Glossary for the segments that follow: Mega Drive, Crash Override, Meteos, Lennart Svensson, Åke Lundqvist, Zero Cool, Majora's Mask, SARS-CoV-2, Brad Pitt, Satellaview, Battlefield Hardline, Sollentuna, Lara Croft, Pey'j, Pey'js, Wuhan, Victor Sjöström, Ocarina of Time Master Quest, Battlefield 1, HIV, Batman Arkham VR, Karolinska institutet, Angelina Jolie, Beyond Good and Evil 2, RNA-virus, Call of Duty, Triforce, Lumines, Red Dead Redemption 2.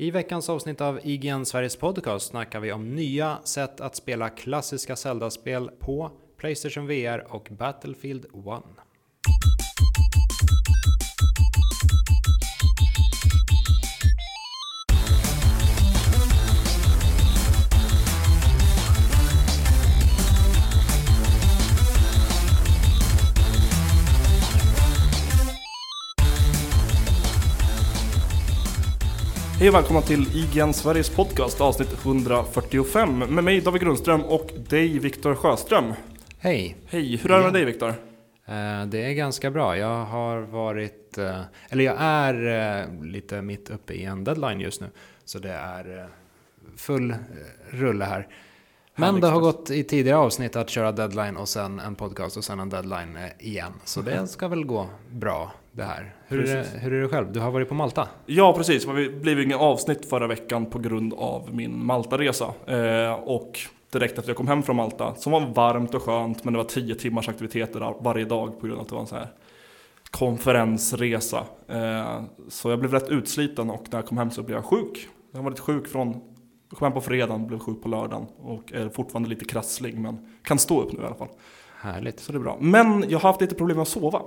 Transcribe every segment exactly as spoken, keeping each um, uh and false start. I veckans avsnitt av I G N Sveriges Podcast snackar vi om nya sätt att spela klassiska Zelda-spel på PlayStation V R och Battlefield ett. Hej och välkomna till I G N Sveriges Podcast, avsnitt etthundrafyrtiofem. Med mig David Grundström och dig Victor Sjöström. Hej. Hej, hur är det med dig Victor? Uh, det är ganska bra. Jag har varit, uh, eller jag är uh, lite mitt uppe i en deadline just nu. Så det är uh, full uh, rulle här. Men det har gått i tidigare avsnitt att köra deadline och sen en podcast och sen en deadline uh, igen. Så det ska väl gå bra. Det här. Hur, är, hur är det själv? Du har varit på Malta? Ja, precis. Det blev inga avsnitt förra veckan på grund av min Malta-resa. Eh, och direkt efter jag kom hem från Malta, som var varmt och skönt, men det var tio timmars aktiviteter varje dag på grund av att det var en så här konferensresa. Eh, så jag blev rätt utsliten och när jag kom hem så blev jag sjuk. Jag var lite sjuk från, jag kom hem på fredagen, blev sjuk på lördagen och är fortfarande lite krasslig, men kan stå upp nu i alla fall. Härligt. Så det är bra. Men jag har haft lite problem med att sova.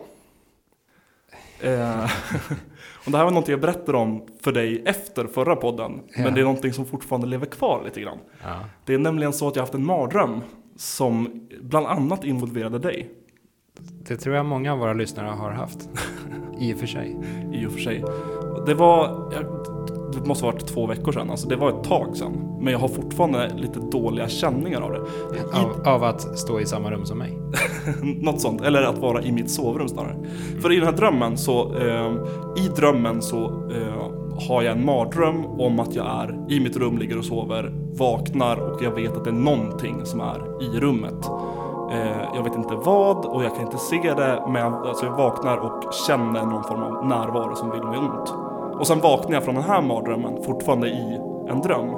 Och det här var någonting jag berättade om för dig efter förra podden, ja. Men det är någonting som fortfarande lever kvar lite grann, ja. Det är nämligen så att jag haft en mardröm som bland annat involverade dig. Det tror jag många av våra lyssnare har haft. I och för sig I och för sig Det var, det måste ha varit två veckor sedan, alltså det var ett tag sedan. Men jag har fortfarande lite dåliga känningar av det. Av, av att stå i samma rum som mig? Något sånt, eller att vara i mitt sovrum snarare. Mm. För i den här drömmen så, eh, i drömmen så eh, har jag en mardröm om att jag är i mitt rum, ligger och sover, vaknar och jag vet att det är någonting som är i rummet. Eh, jag vet inte vad och jag kan inte se det, men jag, alltså jag vaknar och känner någon form av närvaro som vill mig ont. Och sen vaknar jag från den här mardrömmen fortfarande i en dröm.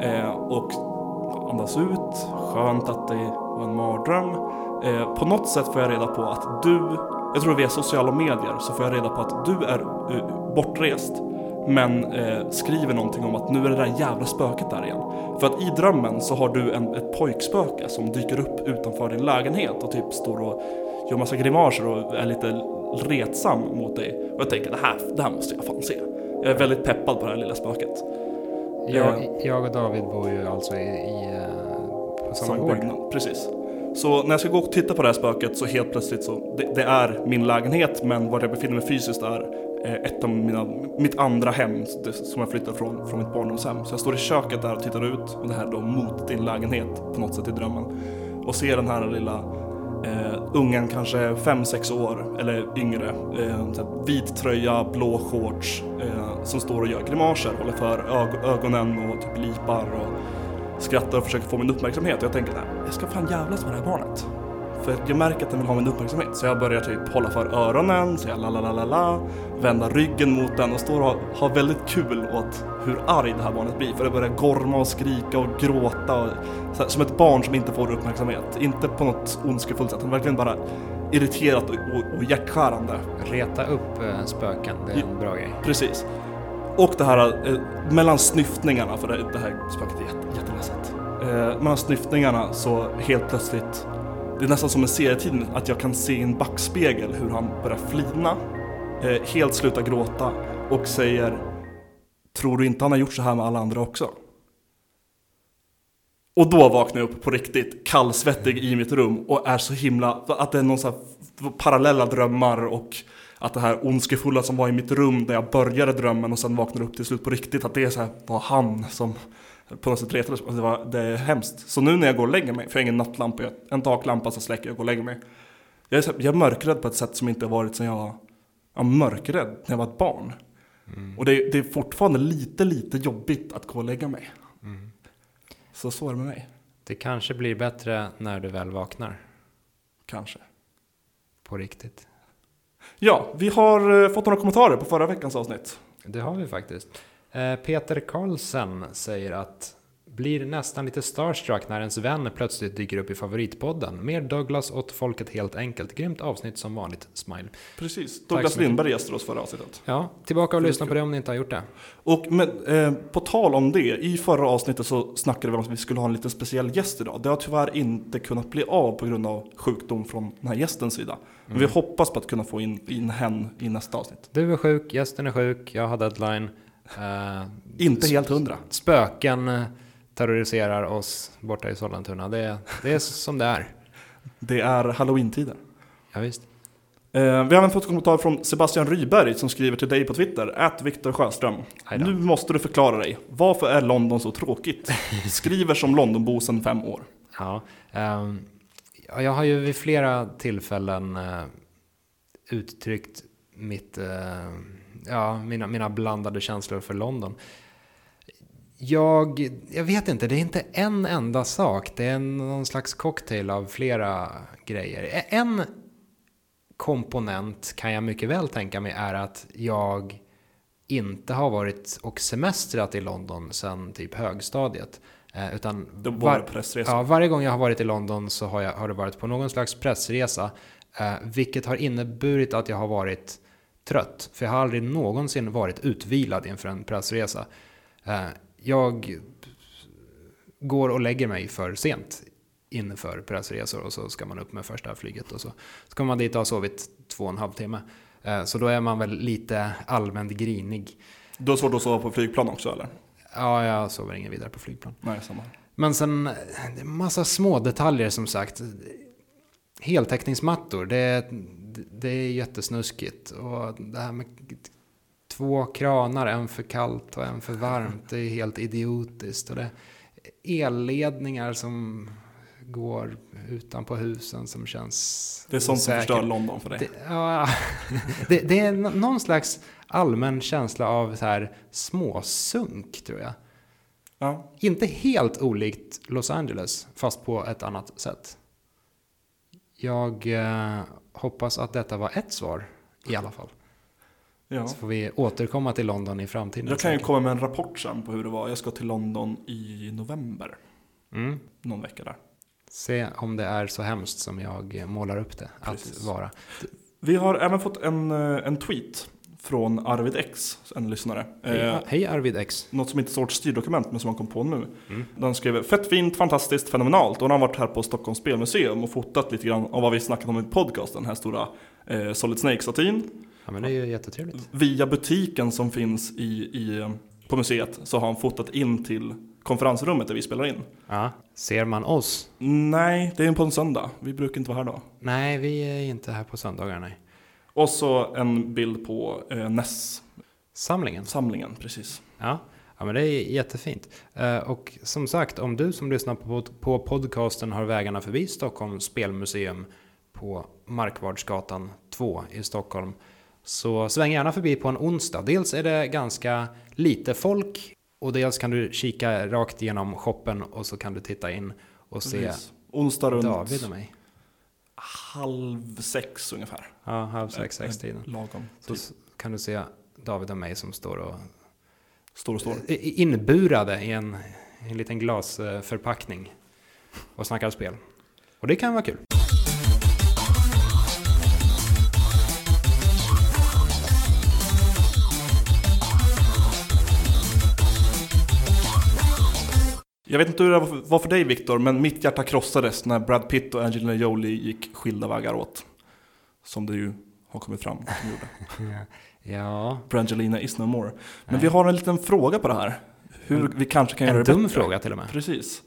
Eh, och andas ut. Skönt att det var en mardröm. Eh, på något sätt får jag reda på att du... Jag tror via sociala medier så får jag reda på att du är uh, bortrest. Men eh, skriver någonting om att nu är det där jävla spöket där igen. För att i drömmen så har du en, ett pojkspöke som dyker upp utanför din lägenhet. Och typ står och gör massa grimaser och är lite... retsam mot dig. Och jag tänker, det här, det här måste jag fan se. Jag är väldigt peppad på det här lilla spöket. Jag, jag och David bor ju alltså i, i på samma gård. Precis. Så när jag ska gå och titta på det här spöket så helt plötsligt så, det, det är min lägenhet, men var jag befinner mig fysiskt är ett av mina, mitt andra hem som jag flyttat från, från mitt barndomshem. Så jag står i köket där och tittar ut och det här då mot din lägenhet på något sätt i drömmen. Och ser den här lilla Uh, ungen kanske fem sex år eller yngre, uh, vit tröja, blå shorts, uh, som står och gör grimaser, håller för ög- ögonen och typ lipar och skrattar och försöker få min uppmärksamhet. Och jag tänker, nej, jag ska fan jävlas med det här barnet, för jag märker att den vill ha min uppmärksamhet. Så jag börjar typ hålla för öronen, säga lalalala, vända ryggen mot den och står och ha väldigt kul åt hur arg det här barnet blir. För det börjar gorma och skrika och gråta. Och, så här, som ett barn som inte får uppmärksamhet. Inte på något ondskefullt sätt. Han verkligen bara irriterat och, och, och hjärtskärande. Reta upp eh, spöken, det är en bra grej. Precis. Och det här, eh, mellan snyftningarna, för det, det här spöket är jätte, jätteläsigt. Eh, mellan snyftningarna så helt plötsligt... Det är nästan som en serietidning att jag kan se i en backspegel hur han börjar flina, eh, helt slutar gråta och säger, tror du inte han har gjort så här med alla andra också? Och då vaknar jag upp på riktigt, kallsvettig i mitt rum och är så himla, att det är någon så här parallella drömmar och att det här ondskefulla som var i mitt rum där jag började drömmen och sen vaknade upp till slut på riktigt, att det är så här, var han som... På något sätt retades. Det var, det är hemskt. Så nu när jag går och lägger mig, för jag har ingen nattlampa, jag, en taklampa så släcker jag och går och lägger mig. Jag är, jag är mörkrädd på ett sätt som inte har varit sedan jag, jag var mörkrädd när jag var ett barn. Mm. Och det, det är fortfarande lite, lite jobbigt att gå och lägga mig. Mm. Så så är det med mig. Det kanske blir bättre när du väl vaknar. Kanske. På riktigt. Ja, vi har fått några kommentarer på förra veckans avsnitt. Det har vi faktiskt. Peter Karlsson säger att Blir nästan lite starstruck när ens vän plötsligt dyker upp i favoritpodden. Mer Douglas åt folket helt enkelt. Grymt avsnitt som vanligt, Smile. Precis, Douglas Lindberg gäster oss förra avsnittet. Ja, tillbaka och lyssna på det om ni inte har gjort det. Och med, eh, på tal om det, i förra avsnittet så snackade vi om att vi skulle ha en lite speciell gäst idag. Det har tyvärr inte kunnat bli av på grund av sjukdom från den här gästens sida. Men mm. vi hoppas på att kunna få in, in henne i nästa avsnitt. Du är sjuk, gästen är sjuk, jag har deadline. Uh, inte helt hundra. Spöken terroriserar oss borta i Sollentuna. Det, det är som det är. Det är Halloween-tiden. Ja, visst. Eh, vi har även fått kommentar från Sebastian Ryberg som skriver till dig på Twitter, at Victor Sjöström. Nu måste du förklara dig. Varför är London så tråkigt? Skriver som Londonbo sedan fem år. Ja, eh, jag har ju vid flera tillfällen eh, uttryckt mitt, eh, ja, mina, mina blandade känslor för London. Jag, jag vet inte, det är inte en enda sak. Det är någon slags cocktail av flera grejer. En komponent kan jag mycket väl tänka mig är att jag inte har varit och semestrat i London sedan typ högstadiet. Eh, utan var, ja, varje gång jag har varit i London så har, jag, har det varit på någon slags pressresa. Eh, vilket har inneburit att jag har varit trött. För jag har aldrig någonsin varit utvilad inför en pressresa. Eh, Jag går och lägger mig för sent inför pressresor och så ska man upp med första flyget och så ska man dit och ha sovit två och en halv timme. Så då är man väl lite allmänt grinig. Du har svårt att sova på flygplan också, eller? Ja, jag sover ingen vidare på flygplan. Nej, samma. Men sen, det är en massa små detaljer som sagt. Heltäckningsmattor, det, det är jättesnuskigt. Och det här med två kranar, en för kallt och en för varmt. Det är helt idiotiskt. Och det är elledningar som går utanpå husen som känns... Det är sånt osäker. Som förstör London för dig. Det, ja, det, det är någon slags allmän känsla av så här småsunk, tror jag. Ja. Inte helt olikt Los Angeles, fast på ett annat sätt. Jag eh, hoppas att detta var ett svar i alla fall. Ja. Så får vi återkomma till London i framtiden. Jag kan ju komma med en rapport sen på hur det var. Jag ska till London i november. Mm. Någon vecka där. Se om det är så hemskt som jag målar upp det. Precis. Att vara. Vi har även fått en, en tweet från Arvid X, en lyssnare. Hej, eh, hej Arvid X. Något som inte är ett sorts styrdokument men som man kom på nu. Mm. Den skrev, fett fint, fantastiskt, fenomenalt. Och han har varit här på Stockholms spelmuseum och fotat lite grann av vad vi snackat om i podcasten. Den här stora eh, Solid Snake-statyn. Ja, men det är ju jättetrevligt. Via butiken som finns i, i, på museet så har han fotat in till konferensrummet där vi spelar in. Ja, ser man oss? Nej, det är på en söndag. Vi brukar inte vara här då. Nej, vi är inte här på söndagar, nej. Och så en bild på eh, N E S. Samlingen? Samlingen, precis. Ja. Ja, men det är jättefint. Och som sagt, om du som lyssnar på, på podcasten har vägarna förbi Stockholms spelmuseum på Markvardsgatan två i Stockholm, så sväng gärna förbi på en onsdag. Dels är det ganska lite folk och dels kan du kika rakt genom shoppen och så kan du titta in och se. Precis. Onsdag runt David och mig. Halv sex ungefär. Ja, halv sex, sex tiden. Lagom. Så kan du se David och mig som står och står och står. Inburade i en, en liten glasförpackning och snackar spel. Och det kan vara kul. Jag vet inte hur det var för dig, Victor, men mitt hjärta krossades när Brad Pitt och Angelina Jolie gick skilda vägar åt. Som det ju har kommit fram. Ja. Brangelina is no more. Men nej. Vi har en liten fråga på det här. Hur vi kanske kan en göra det dum bättre. Fråga till och med. Precis.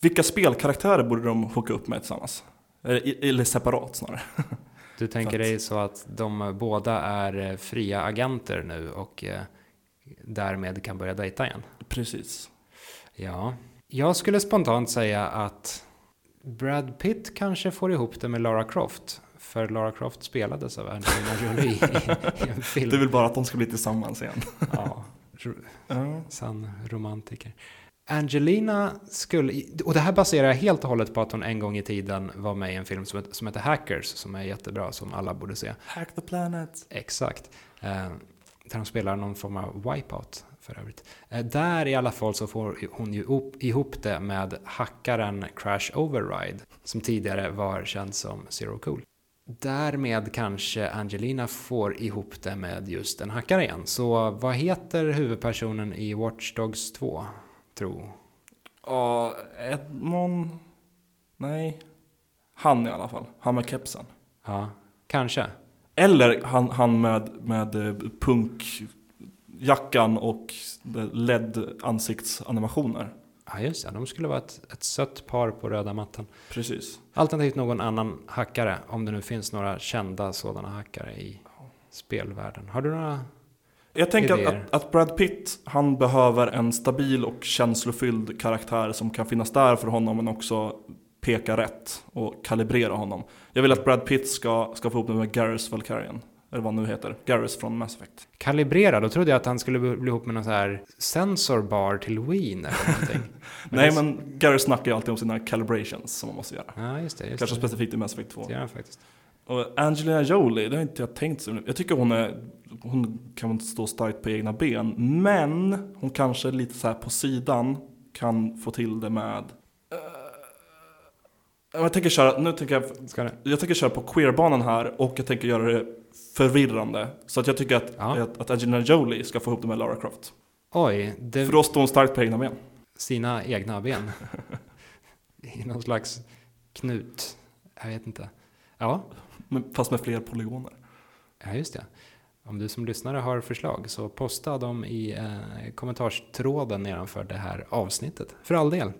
Vilka spelkaraktärer borde de hooka upp med tillsammans? Eller, eller separat snarare. Du tänker dig så att de båda är fria agenter nu och eh, därmed kan börja dejta igen? Precis. Ja, jag skulle spontant säga att Brad Pitt kanske får ihop det med Lara Croft. För Lara Croft spelades av Angelina Jolie i, i en film. Du vill bara att de ska bli tillsammans igen. Ja, sann romantiker. Angelina skulle, och det här baserar jag helt och hållet på att hon en gång i tiden var med i en film som, som heter Hackers, som är jättebra, som alla borde se. Hack the Planet. Exakt. där hon spelar någon form av wipeout för övrigt. Där i alla fall så får hon ju ihop det med hackaren Crash Override som tidigare var känd som Zero Cool. Därmed kanske Angelina får ihop det med just en hackare igen. Så vad heter huvudpersonen i Watch Dogs två, tro? Ja, uh, Edmond... Nej. Han i alla fall. Han med kepsen. Ja, kanske. Eller han, han med, med punkjackan och L E D-ansiktsanimationer. Ja, just det. De skulle vara ett, ett sött par på röda mattan. Precis. Alternativt någon annan hackare, om det nu finns några kända sådana hackare i spelvärlden. Har du några Jag tänker idéer? Att, att Brad Pitt, han behöver en stabil och känslofylld karaktär som kan finnas där för honom, men också peka rätt och kalibrera honom. Jag vill att Brad Pitt ska, ska få ihop det med Garrus Valkarian. Eller vad nu heter. Garrus från Mass Effect. Kalibrera, då trodde jag att han skulle bli ihop med någon så här sensorbar till Wien eller någonting. Men nej, men Garrus snackar ju alltid om sina calibrations som man måste göra. Ja, just det. Just Kanske det. Specifikt i Mass Effect två. Det gör han faktiskt. Och Angelina Jolie, det har inte jag tänkt så. Jag tycker hon är, hon kan inte stå starkt på egna ben. Men hon kanske lite så här på sidan kan få till det med... Jag tänker köra, nu tänker jag, jag tänker köra på queerbanan här och jag tänker göra det förvirrande. Så att jag tycker att, ja. att, att Angelina Jolie ska få ihop det med Lara Croft. Oj, det... För då står hon starkt på egna ben. Sina egna ben. I någon slags knut. Jag vet inte. Ja. Men fast med fler polygoner. Ja, just det. Om du som lyssnare har förslag så posta dem i eh, kommentarstråden nedanför det här avsnittet. För all del.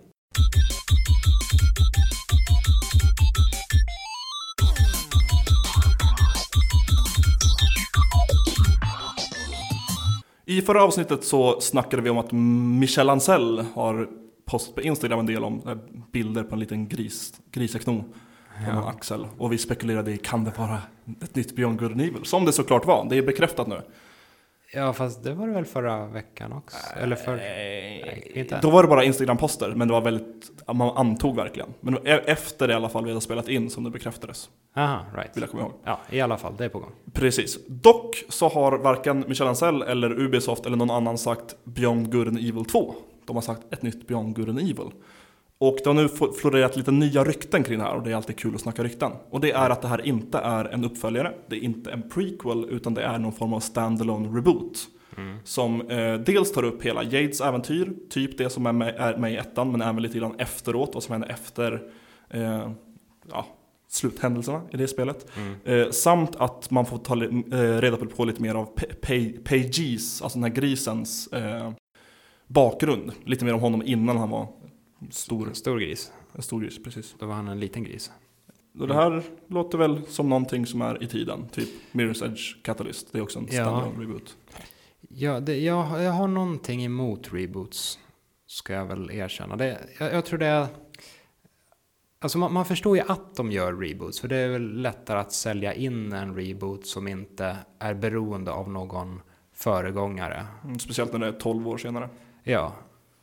I förra avsnittet så snackade vi om att Michel Ancel har postat på Instagram en del om bilder på en liten gris, grisekno på ja. Axel. Och vi spekulerade i, kan det vara ett nytt Beyond Good and Evil? Som det såklart var, det är bekräftat nu. Ja, fast det var det väl förra veckan också? Äh, Eller för... Nej, inte. Då var det bara Instagram-poster, men det var väldigt... Man antog verkligen. Men efter det i alla fall vi hade spelat in som det bekräftades. Aha, right. Vill jag komma ihåg. Ja, i alla fall, det är på gång. Precis. Dock så har varken Michel Ancel eller Ubisoft eller någon annan sagt Beyond Good and Evil två. De har sagt ett nytt Beyond Good and Evil. Och det har nu florerat lite nya rykten kring det här och det är alltid kul att snacka rykten. Och det är att det här inte är en uppföljare, det är inte en prequel utan det är någon form av standalone reboot. Mm. Som eh, dels tar upp hela Jades äventyr, typ det som är med, är med i ettan men även lite grann efteråt, vad som händer efter eh, ja, sluthändelserna i det spelet. Mm. Eh, samt att man får ta eh, reda på lite mer av Pey'js, alltså den här grisens eh, bakgrund. Lite mer om honom innan han var... Stor. stor gris. En stor gris, precis. Då var han en liten gris. Mm. Det här låter väl som någonting som är i tiden. Typ Mirror's Edge Catalyst. Det är också en standard ja. reboot. Ja, det, jag, jag har någonting emot reboots. Ska jag väl erkänna. Det, jag, jag tror det är... Alltså man, man förstår ju att de gör reboots. För det är väl lättare att sälja in en reboot som inte är beroende av någon föregångare. Mm, speciellt när det är tolv år senare. Ja.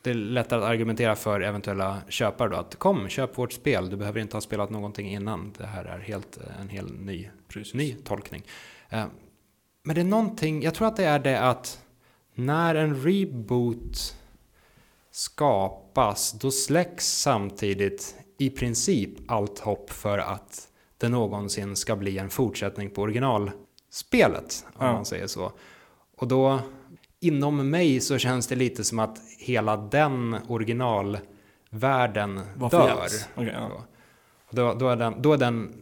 Det är lättare att argumentera för eventuella köpare då. Att kom, köp vårt spel. Du behöver inte ha spelat någonting innan. Det här är helt, en helt ny, ny tolkning. Men det är någonting... Jag tror att det är det att när en reboot skapas då släcks samtidigt i princip allt hopp för att det någonsin ska bli en fortsättning på originalspelet. Om mm. man säger så. Och då... Inom mig så känns det lite som att hela den originalvärlden dör. Okay, ja. då, då, är den, då är den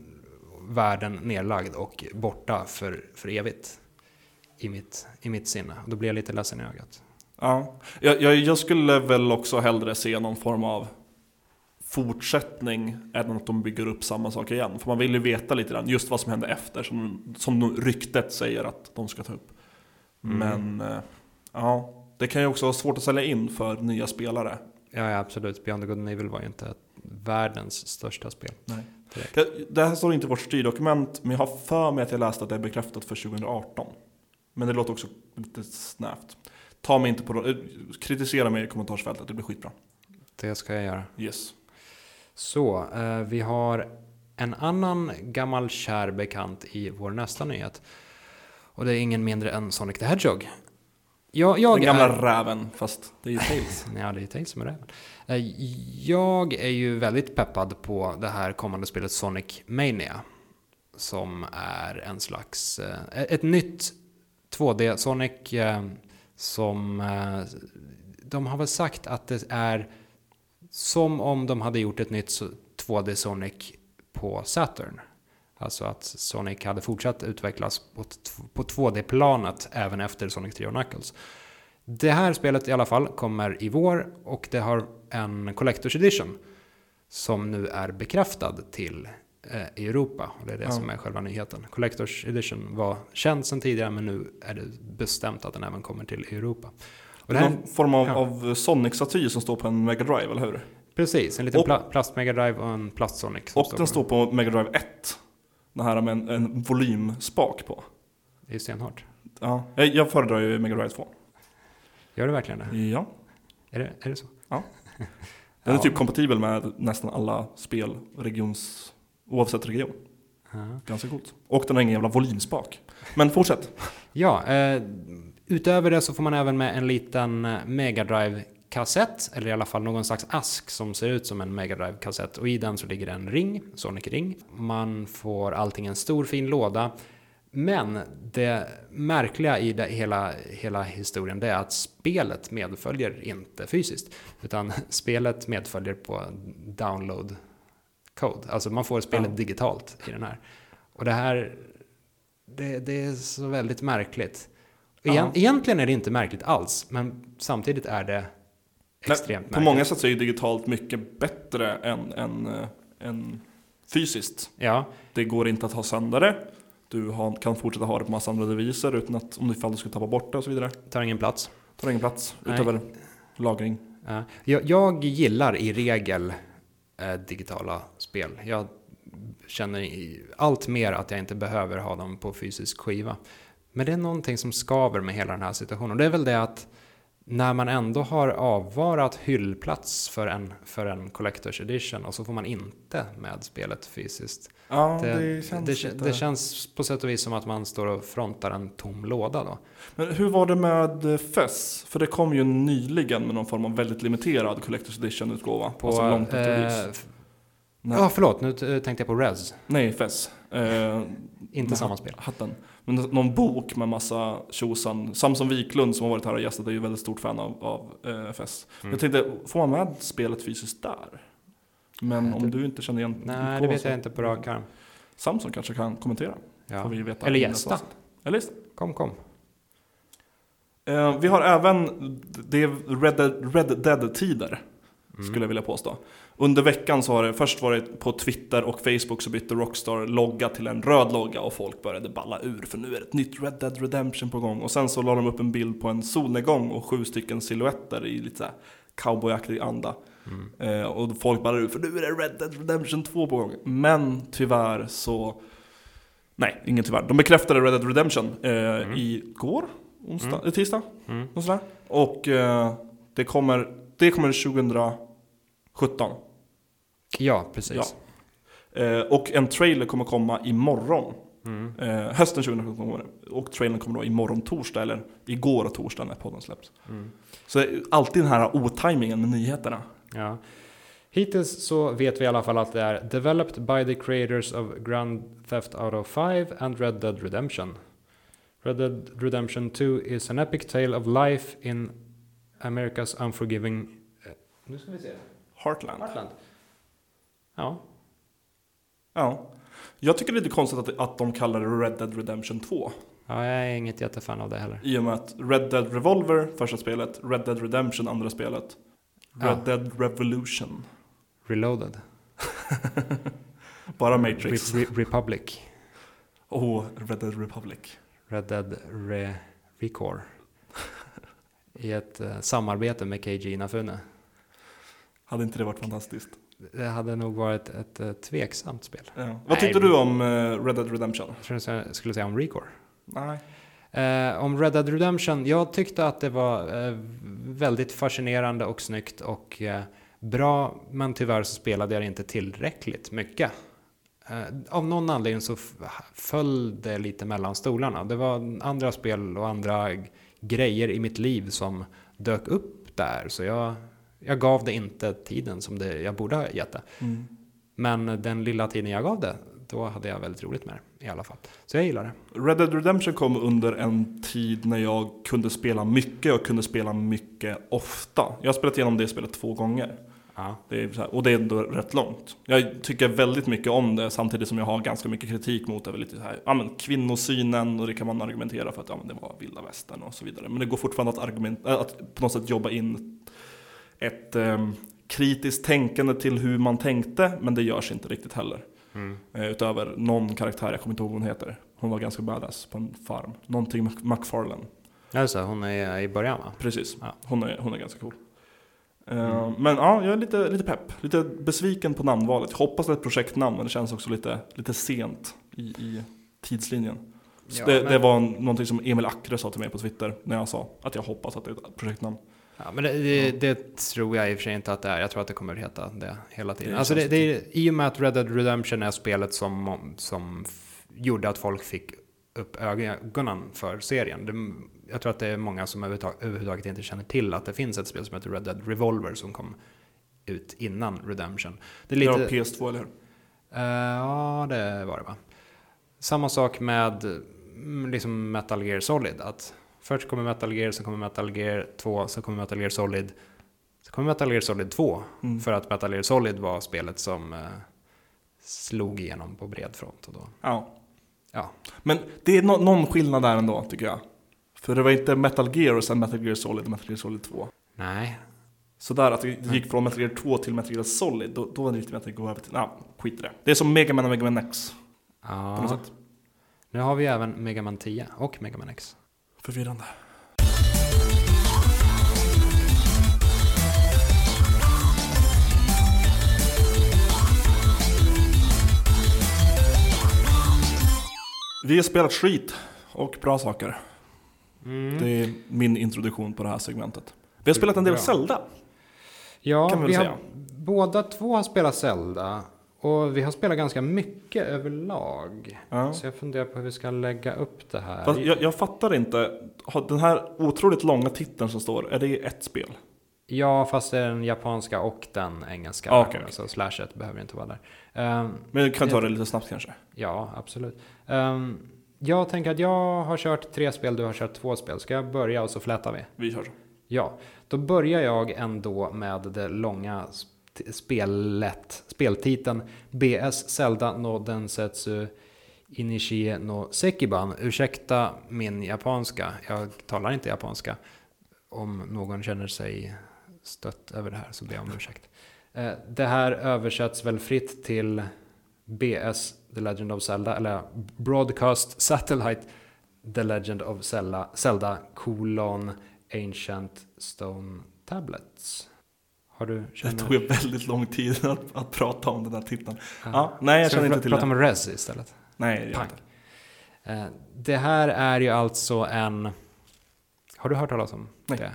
världen nedlagd och borta för, för evigt i mitt, i mitt sinne. Då blir jag lite ledsen i ögat. Ja. Jag, jag, jag skulle väl också hellre se någon form av fortsättning än att de bygger upp samma sak igen. För man vill ju veta lite grann just vad som hände efter som, som ryktet säger att de ska ta upp. Mm. Men... Ja, det kan ju också vara svårt att sälja in för nya spelare. Ja, ja absolut. Beyond the Good and Evil var ju inte världens största spel. Nej. Det här står inte i vårt styrdokument, men jag har för mig att jag läste att det är bekräftat för tjugo arton. Men det låter också lite snävt. Ta mig inte på... Kritisera mig i kommentarsfältet, det blir skitbra. Det ska jag göra. Yes. Så, vi har en annan gammal kär bekant i vår nästa nyhet. Och det är ingen mindre än Sonic the Hedgehog. Jag, jag Den gamla är... räven, fast det är ju Tails. Ja, det är Tails som är räven. Jag är ju väldigt peppad på det här kommande spelet Sonic Mania. Som är en slags... Ett nytt två D Sonic som... De har väl sagt att det är som om de hade gjort ett nytt två D Sonic på Saturn. Alltså att Sonic hade fortsatt utvecklas på två D-planet även efter Sonic tre och Knuckles. Det här spelet i alla fall kommer i vår, och det har en Collector's Edition som nu är bekräftad till eh, Europa. Och det är det ja. som är själva nyheten. Collector's Edition var känd sedan tidigare, men nu är det bestämt att den även kommer till Europa. Och det här, någon form av, ja. av Sonic-staty som står på en Mega Drive, eller hur? Precis, en liten och, pla- plast Mega Drive och en plast Sonic. Och står den på. står på Mega Drive ett. Den här med en, en volymspak på. Det är stenhårt. Ja, jag föredrar ju Mega Drive två. Gör du verkligen det? Ja. Är det, är det så? Ja. Den är ja. typ kompatibel med nästan alla spel, regions, oavsett region. Ja. Ganska coolt. Och den har ingen jävla volymspak. Men fortsätt. Ja, eh, utöver det så får man även med en liten Mega Drive-kassett. Eller i alla fall någon slags ask som ser ut som en Mega Drive-kassett. Och i den så ligger en ring, Sonic ring. Man får allting en stor fin låda. Men det märkliga i det hela, hela historien, det är att spelet medföljer inte fysiskt, utan spelet medföljer på download code. Alltså man får spelet mm. digitalt i den här. Och det här, det, det är så väldigt märkligt. Egent, mm. Egentligen är det inte märkligt alls, men samtidigt är det extremt Nej, på märkligt. På många sätt så är digitalt mycket bättre än, än, än fysiskt. Ja. Det går inte att ha sändare. Du kan fortsätta ha det på massa andra deviser utan att, om ifall du skulle tappa bort det och så vidare. Tar ingen plats. Tar ingen plats, utöver Nej. lagring. Jag, jag gillar i regel eh, digitala spel. Jag känner allt mer att jag inte behöver ha dem på fysisk skiva. Men det är någonting som skaver med hela den här situationen. Och det är väl det att när man ändå har avvarat hyllplats för en, för en Collector's Edition, och så får man inte med spelet fysiskt. Ja, det, det, känns det, lite... det känns på sätt och vis som att man står och frontar en tom låda då. Men hur var det med F E S? För det kom ju nyligen med någon form av väldigt limiterad Collector's Edition-utgåva. På, alltså långt eh, f- ja, förlåt. Nu tänkte jag på Rez. Nej, F E S. Eh, inte samma spel. Hatten. Men någon bok med massa tjosan. Samson Wiklund som har varit här och gästat är ju väldigt stort fan av, av eh, F S. Mm. Jag tänkte, får man med spelet fysiskt där? Men nej, om det, du inte känner igen... Nej, på, det vet så, jag inte på rak arm. Samson kanske kan kommentera. Ja. Får vi veta. Eller gästa. Eller Kom, kom. Eh, vi har även det Red Dead, Red Dead-tider. Mm. Skulle jag vilja påstå. Under veckan så har det först varit på Twitter och Facebook, så bytte Rockstar logga till en röd logga och folk började balla ur, för nu är det ett nytt Red Dead Redemption på gång. Och sen så la de upp en bild på en solnedgång och sju stycken silhuetter i lite så här cowboyaktig anda. Mm. Eh, och folk ballade ur, för nu är det Red Dead Redemption två på gång. Men tyvärr så... Nej, ingen tyvärr. De bekräftade Red Dead Redemption eh, mm. igår, onsdag, mm. tisdag. Mm. Och, sådär. och eh, det kommer... Det kommer tjugosjutton. Ja, precis. Ja. Eh, och en trailer kommer komma imorgon. Mm. Eh, hösten tjugosjutton kommer det. Och trailern kommer då imorgon torsdag, eller igår torsdag när podden släpps. Mm. Så alltid den här otimingen med nyheterna. Ja. Hittills så vet vi i alla fall att det är developed by the creators of Grand Theft Auto five and Red Dead Redemption. Red Dead Redemption two is an epic tale of life in America's Unforgiving... Nu ska vi se. Heartland. Heartland. Ja. Ja. Jag tycker det är lite konstigt att, att de kallar det Red Dead Redemption två. Ja, jag är inget jättefan av det heller. I och med att Red Dead Revolver, första spelet, Red Dead Redemption, andra spelet. Red ja. Dead Revolution. Reloaded. Bara Matrix. Re- Re- Republic. Oh, Red Dead Republic. Red Dead Re- Recore. I ett uh, samarbete med Keiji Inafune. Hade inte det varit fantastiskt? Det hade nog varit ett uh, tveksamt spel. Ja. Vad tyckte Nej, du om uh, Red Dead Redemption? Jag tror jag skulle säga om Recore. Nej. Uh, om Red Dead Redemption, jag tyckte att det var uh, väldigt fascinerande och snyggt och uh, bra. Men tyvärr så spelade jag inte tillräckligt mycket. av någon anledning så föll det lite mellan stolarna. Det var andra spel och andra grejer i mitt liv som dök upp där. Så jag, jag gav det inte tiden som det, jag borde ha gett det. Mm. Men den lilla tiden jag gav det, då hade jag väldigt roligt med det i alla fall. Så jag gillar det. Red Dead Redemption kom under en tid när jag kunde spela mycket och kunde spela mycket ofta. Jag har spelat igenom det spelet två gånger. Ja. Det är så här, och det är ändå rätt långt. Jag tycker väldigt mycket om det, samtidigt som jag har ganska mycket kritik mot det. Lite så här, ja, men kvinnosynen, och det kan man argumentera för att ja, men det var vilda västern och så vidare. Men det går fortfarande att, argument- att på något sätt jobba in ett eh, kritiskt tänkande till hur man tänkte, men det görs inte riktigt heller. Mm. Utöver någon karaktär, jag kommer inte ihåg hon heter. Hon var ganska badass på en farm. Någonting McFarlane. Alltså, hon är i början, va? Precis, ja. hon, är, hon är ganska cool. Mm. Men ja, jag är lite, lite pepp. Lite besviken på namnvalet. Jag hoppas det är ett projektnamn, men det känns också lite, lite sent i, i tidslinjen. Ja, det, men... det var en, någonting som Emil Ackre sa till mig på Twitter när jag sa att jag hoppas att det är ett projektnamn. Ja, men det, det, det tror jag i och för sig inte att det är. Jag tror att det kommer att heta det hela tiden. Det alltså det, det är, i och med att Red Dead Redemption är spelet som, som f- gjorde att folk fick upp ögonen för serien. Det, jag tror att det är många som överhuvudtag, överhuvudtaget inte känner till att det finns ett spel som heter Red Dead Revolver som kom ut innan Redemption. Det är lite, det var P S två, eller hur? Uh, ja, det var det, va? Samma sak med liksom Metal Gear Solid, att först kommer Metal Gear, så kommer Metal Gear två, så kommer Metal Gear Solid, så kommer Metal Gear Solid två. Mm. För att Metal Gear Solid var spelet som eh, slog igenom på bred front. Och då. Ja. Ja. Men det är no- någon skillnad där ändå, tycker jag. För det var inte Metal Gear och sen Metal Gear Solid och Metal Gear Solid två. Nej. Så där att det gick från Metal Gear två till Metal Gear Solid, då, då var det riktigt att det går över till... Ja, skit i det. Det är som Mega Man och Mega Man X. Ja. På något sätt. Nu har vi även Mega Man tio och Mega Man X. Förvirrande. Vi har spelat skit och bra saker. Mm. Det är min introduktion på det här segmentet. Vi har spelat en del bra. Zelda. Ja, kan vi, vi har, säga. Båda två har spelat Zelda. Och vi har spelat ganska mycket överlag. Ja. Så jag funderar på hur vi ska lägga upp det här. Fast jag, jag fattar inte. Den här otroligt långa titeln som står, är det ett spel? Ja, fast det är den japanska och den engelska. Ah, okay, okay. Så slashet behöver inte vara där. Um, Men du kan ta det lite snabbt kanske? Ja, absolut. Um, jag tänker att jag har kört tre spel, du har kört två spel. Ska jag börja och så flätar vi? Vi kör så. Ja, då börjar jag ändå med det långa spelet. Spelet, speltiteln B S Zelda no Densetsu Inishi no Sekiban. Ursäkta min japanska. Jag talar inte japanska. Om någon känner sig stött över det här så ber jag om ursäkt. Det här översätts väl fritt till B S The Legend of Zelda, eller Broadcast Satellite The Legend of Zelda, Zelda colon Ancient Stone Tablets. Du det tog ju väldigt lång tid att, att prata om den här titeln. Ja. Ja, nej, jag känner inte till det. Ska vi prata om Rez istället? Nej, jag inte. Det här är ju alltså en... Har du hört talas om nej. det?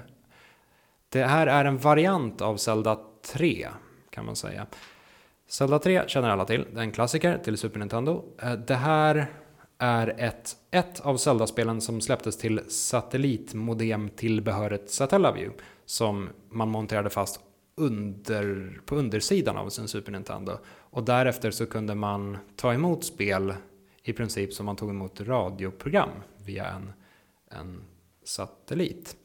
Det här är en variant av Zelda tre, kan man säga. Zelda tre känner alla till. Det är en klassiker till Super Nintendo. Det här är ett, ett av Zelda-spelen som släpptes till satellitmodem tillbehöret Satellaview, som man monterade fast under, på undersidan av sin Super Nintendo, och därefter så kunde man ta emot spel i princip som man tog emot radioprogram via en, en satellit.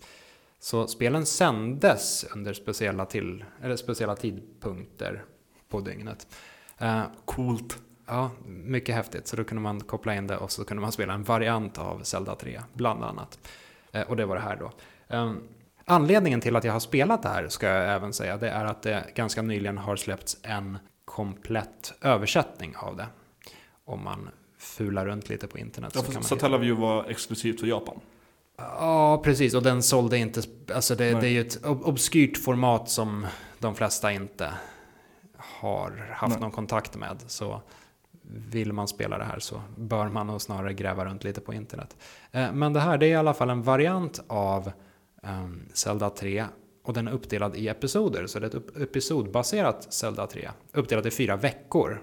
Så spelen sändes under speciella, till, eller speciella tidpunkter på dygnet. Uh, Coolt. Ja, mycket häftigt. Så då kunde man koppla in det och så kunde man spela en variant av Zelda tre bland annat. Uh, och det var det här då. Uh, Anledningen till att jag har spelat det här, ska jag även säga, det är att det ganska nyligen har släppts en komplett översättning av det. Om man fular runt lite på internet. Ja, så kan Satellaview var exklusivt för Japan. Ja, precis. Och den sålde inte... Alltså det, det är ju ett ob- obskyrt format som de flesta inte har haft Nej. någon kontakt med. Så vill man spela det här så bör man nog snarare gräva runt lite på internet. Men det här, det är i alla fall en variant av... Um, Zelda tre, och den är uppdelad i episoder, så det är ett upp- episodbaserat Zelda tre, uppdelat i fyra veckor.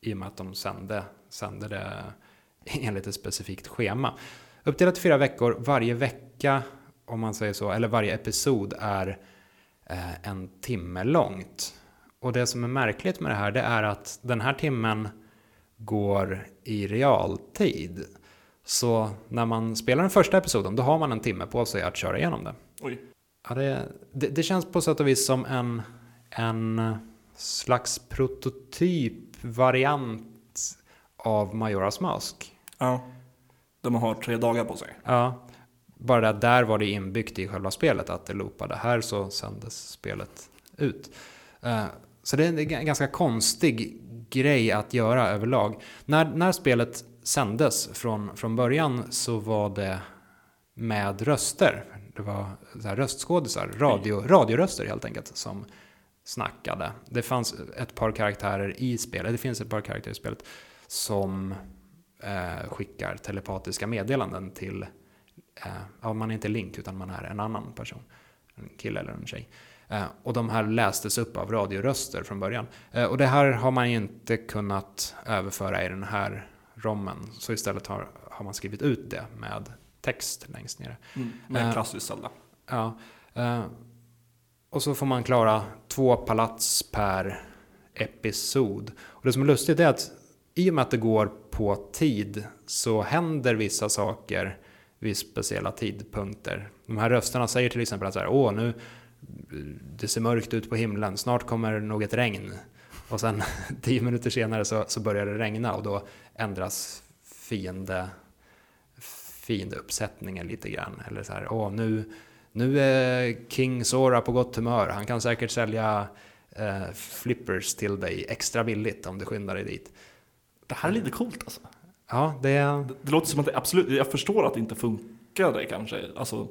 i och med att de sände, sände det enligt ett specifikt schema. Uppdelat i fyra veckor, varje vecka om man säger så, eller varje episod är eh, en timme långt. Och det som är märkligt med det här, det är att den här timmen går i realtid. Så när man spelar den första episoden, då har man en timme på sig att köra igenom det. Oj. Ja, det, det, det känns på sätt och vis som en, en slags prototypvariant av Majora's Mask. Ja, de har tre dagar på sig. Ja, bara där, där var det inbyggt i själva spelet att det loopade. Här så sändes spelet ut. Uh, så det är en ganska konstig grej att göra överlag. När, när spelet sändes från, från början så var det med röster. Det var så här röstskådisar, radio, radioröster helt enkelt som snackade. Det fanns ett par karaktärer i spelet. Det finns ett par karaktärer i spelet som eh, skickar telepatiska meddelanden till eh, ja, man är inte Link utan man är en annan person. En kille eller en tjej. Eh, och de här lästes upp av radioröster från början. Eh, och det här har man ju inte kunnat överföra i den här rommen. Så istället har, har man skrivit ut det med text längst nere. Mm, med klassisk Zelda. Ja. Eh, och så får man klara två palats per episod. Och det som är lustigt är att i och med att det går på tid så händer vissa saker vid speciella tidpunkter. De här rösterna säger till exempel att så här, åh, nu det ser mörkt ut på himlen, snart kommer något regn. Och sen tio minuter senare så, så börjar det regna och då ändras fiende fiendeuppsättningen lite grann. Eller så här, åh, nu, nu är King Sora på gott humör. Han kan säkert sälja eh, flippers till dig extra billigt om du skyndar dig dit. Det här är lite coolt alltså. Ja, det... det, det låter som att det absolut... Jag förstår att det inte funkade kanske. Alltså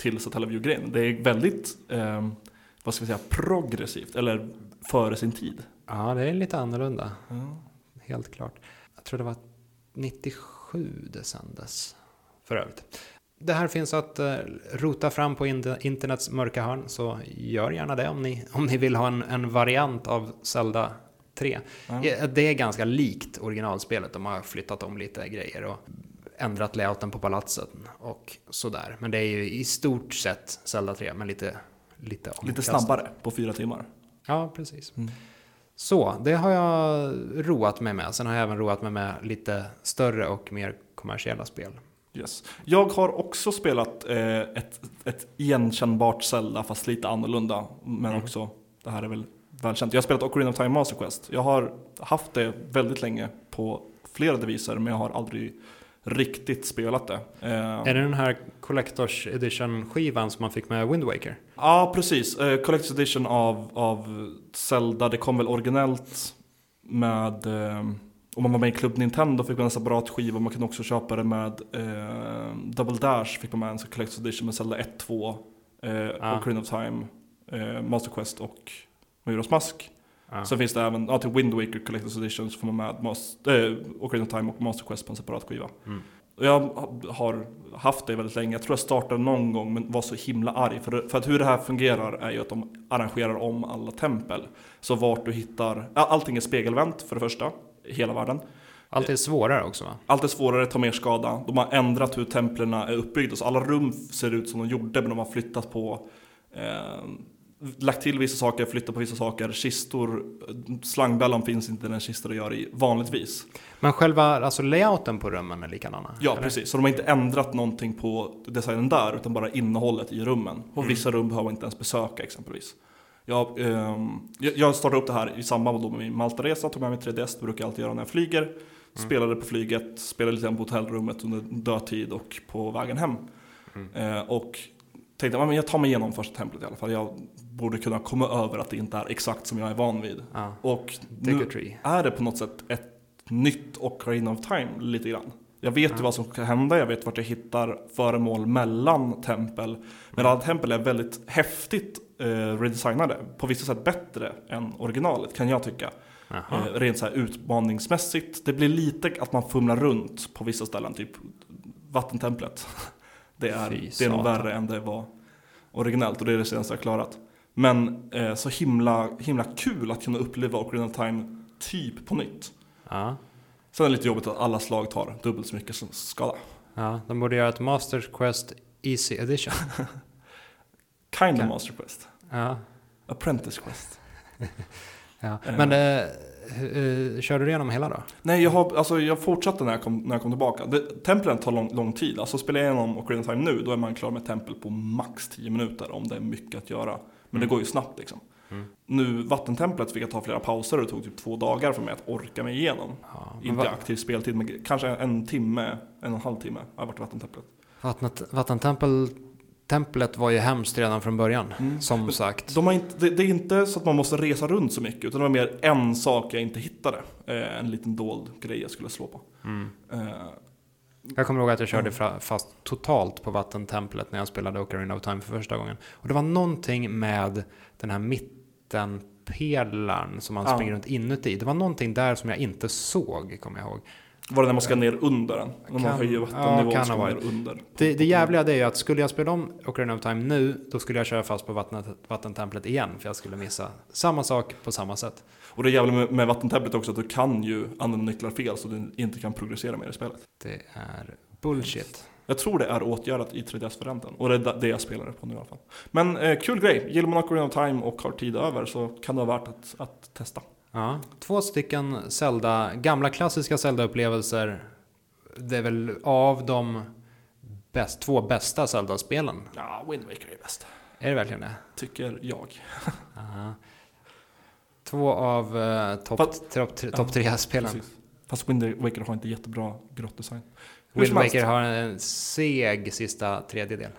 till så televiewgren. Det är väldigt, eh, vad ska vi säga, progressivt. Eller före sin tid. Ja, det är lite annorlunda. Mm. Helt klart. Jag tror det var nittiosju det sändes. För övrigt. Det här finns att eh, rota fram på internets mörka hörn. Så gör gärna det om ni, om ni vill ha en, en variant av Zelda tre. Mm. Det är ganska likt originalspelet. De har flyttat om lite grejer och ändrat layouten på palatsen och sådär. Men det är ju i stort sett Zelda tre, men lite lite, lite snabbare på fyra timmar. Ja, precis. Mm. Så, det har jag roat mig med. Sen har jag även roat mig med lite större och mer kommersiella spel. Yes. Jag har också spelat eh, ett, ett igenkännbart Zelda, fast lite annorlunda. Men mm. också, det här är väl välkänt. Jag har spelat Ocarina of Time Master Quest. Jag har haft det väldigt länge på flera deviser, men jag har aldrig riktigt spelat det. Eh, är det den här Collector's Edition-skivan som man fick med Wind Waker? Ja, precis. Eh, Collector's Edition av, av Zelda. Det kom väl originellt med... Eh, om man var med i Club Nintendo fick man en separat skiva, och man kunde också köpa det med eh, Double Dash fick man med en Collector's Edition med Zelda ett, två, eh, ah. Ocarina of Time, eh, Master Quest och Majora's Mask. Ah. Sen finns det även ja, till Wind Waker Collector's Edition så får man med Master, eh, Ocarina of Time och Master Quest på en separat skiva. Mm. Jag har haft det väldigt länge. Jag tror jag startade någon gång men var så himla arg. För, för att hur det här fungerar är ju att de arrangerar om alla tempel. Så vart du hittar... Allting är spegelvänt för det första. Hela världen. Allt är svårare också va? Allt är svårare, tar mer skada. De har ändrat hur templerna är uppbyggda. Så alla rum ser ut som de gjorde men de har flyttat på... Eh, lagt till vissa saker, flyttat på vissa saker. Kistor, slangbällan finns inte i den kistor det gör i vanligtvis. Men själva alltså layouten på rummen är likadana? Ja, eller? Precis. Så de har inte ändrat någonting på designen där utan bara innehållet i rummen. Och mm. vissa rum behöver man inte ens besöka exempelvis. Jag, eh, jag startade upp det här i samband med min Malta-resa. Tog med mig tre D S, det brukar jag alltid göra när jag flyger. Mm. Spelade på flyget, spelade lite grann på hotellrummet under dödtid och på vägen hem. Mm. Eh, och tänkte att jag tar mig igenom första templet i alla fall. Jag borde kunna komma över att det inte är exakt som jag är van vid. Ah. Och nu är det på något sätt ett nytt Ocarina of Time lite grann. Jag vet ju ah. vad som kan hända. Jag vet vart jag hittar föremål mellan tempel. Men alla tempel är väldigt häftigt eh, redesignade. På vissa sätt bättre än originalet kan jag tycka. Eh, rent så här utmaningsmässigt. Det blir lite att man fumlar runt på vissa ställen. Typ vattentemplet. Det är, det är nog värre än det var originellt och det är det senaste jag klarat. Men eh, så himla, himla kul att kunna uppleva Ocarina of Time typ på nytt. Ja. Sen är det lite jobbigt att alla slag tar dubbelt så mycket som skada. Ja, de borde göra ett Master Quest Easy Edition. Kind of kan. Master Quest. Ja. Apprentice Quest. Ja. Men eh, eh, kör du igenom hela då? Nej, jag, har, alltså, jag fortsatte när jag kom, när jag kom tillbaka. Det, templen tar lång, lång tid. Alltså spelar jag igenom Ocarina Time nu, då är man klar med tempel på max tio minuter om det är mycket att göra. Men mm. det går ju snabbt liksom. Mm. Nu, vattentemplet fick jag ta flera pauser och det tog typ två dagar för mig att orka mig igenom. Ja, inte aktiv speltid, men kanske en timme, en och en halv timme har jag varit i vattentemplet. Vattnet, vattentempel... Templet var ju hemskt redan från början, mm. som men sagt. De har inte, det, det är inte så att man måste resa runt så mycket, utan det var mer en sak jag inte hittade. Eh, en liten dold grej jag skulle slå på. Mm. Eh, jag kommer ihåg att jag körde mm. fast totalt på vattentemplet när jag spelade Ocarina of Time för första gången. Och det var någonting med den här mittenpelaren som man ja. springer runt inuti. Det var någonting där som jag inte såg, kommer jag ihåg. Var det när man ska ner under den? När kan, man höjer vattennivån ja, ska man ner under. Det, det jävliga det är ju att skulle jag spela om Ocarina of Time nu, då skulle jag köra fast på vattnet, vattentemplet igen. För jag skulle missa samma sak på samma sätt. Och det jävliga med, med vattentemplet också att du kan ju använda nycklar fel så du inte kan progressera mer i spelet. Det är bullshit. Jag tror det är åtgärdat i tre D S-varianten. Och det är det jag spelar på nu i alla fall. Men eh, kul grej. Gillar man Ocarina of Time och har tid över så kan det vara värt att, att testa. Ja, två stycken Zelda, gamla klassiska Zelda-upplevelser. Det är väl av de bäst, två bästa Zelda-spelen. Ja, Wind Waker är bäst. Är det verkligen det? Tycker jag. Aha. Två av uh, topp top, top tre spelen. Precis. Fast Wind Waker har inte jättebra grottdesign. Wind Waker har en seg sista tredjedel.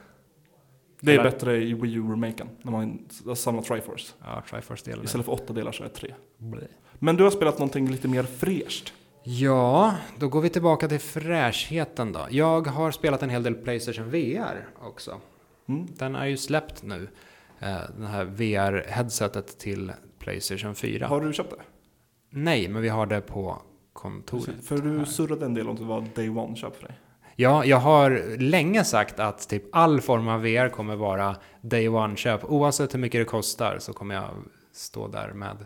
Det är eller? Bättre i Wii U-remaken när man har samma Triforce. Ja, Triforce-delen. Istället för åtta delar så är det tre. Bleh. Men du har spelat någonting lite mer fräscht. Ja, då går vi tillbaka till fräschheten då. Jag har spelat en hel del PlayStation V R också. Mm. Den är ju släppt nu. Den här V R-headsetet till PlayStation fyra. Har du köpt det? Nej, men vi har det på kontoret. Precis, för du här. surrade en del om det var day one köp för dig. Ja, jag har länge sagt att typ all form av V R kommer vara day one-köp. Oavsett hur mycket det kostar så kommer jag stå där med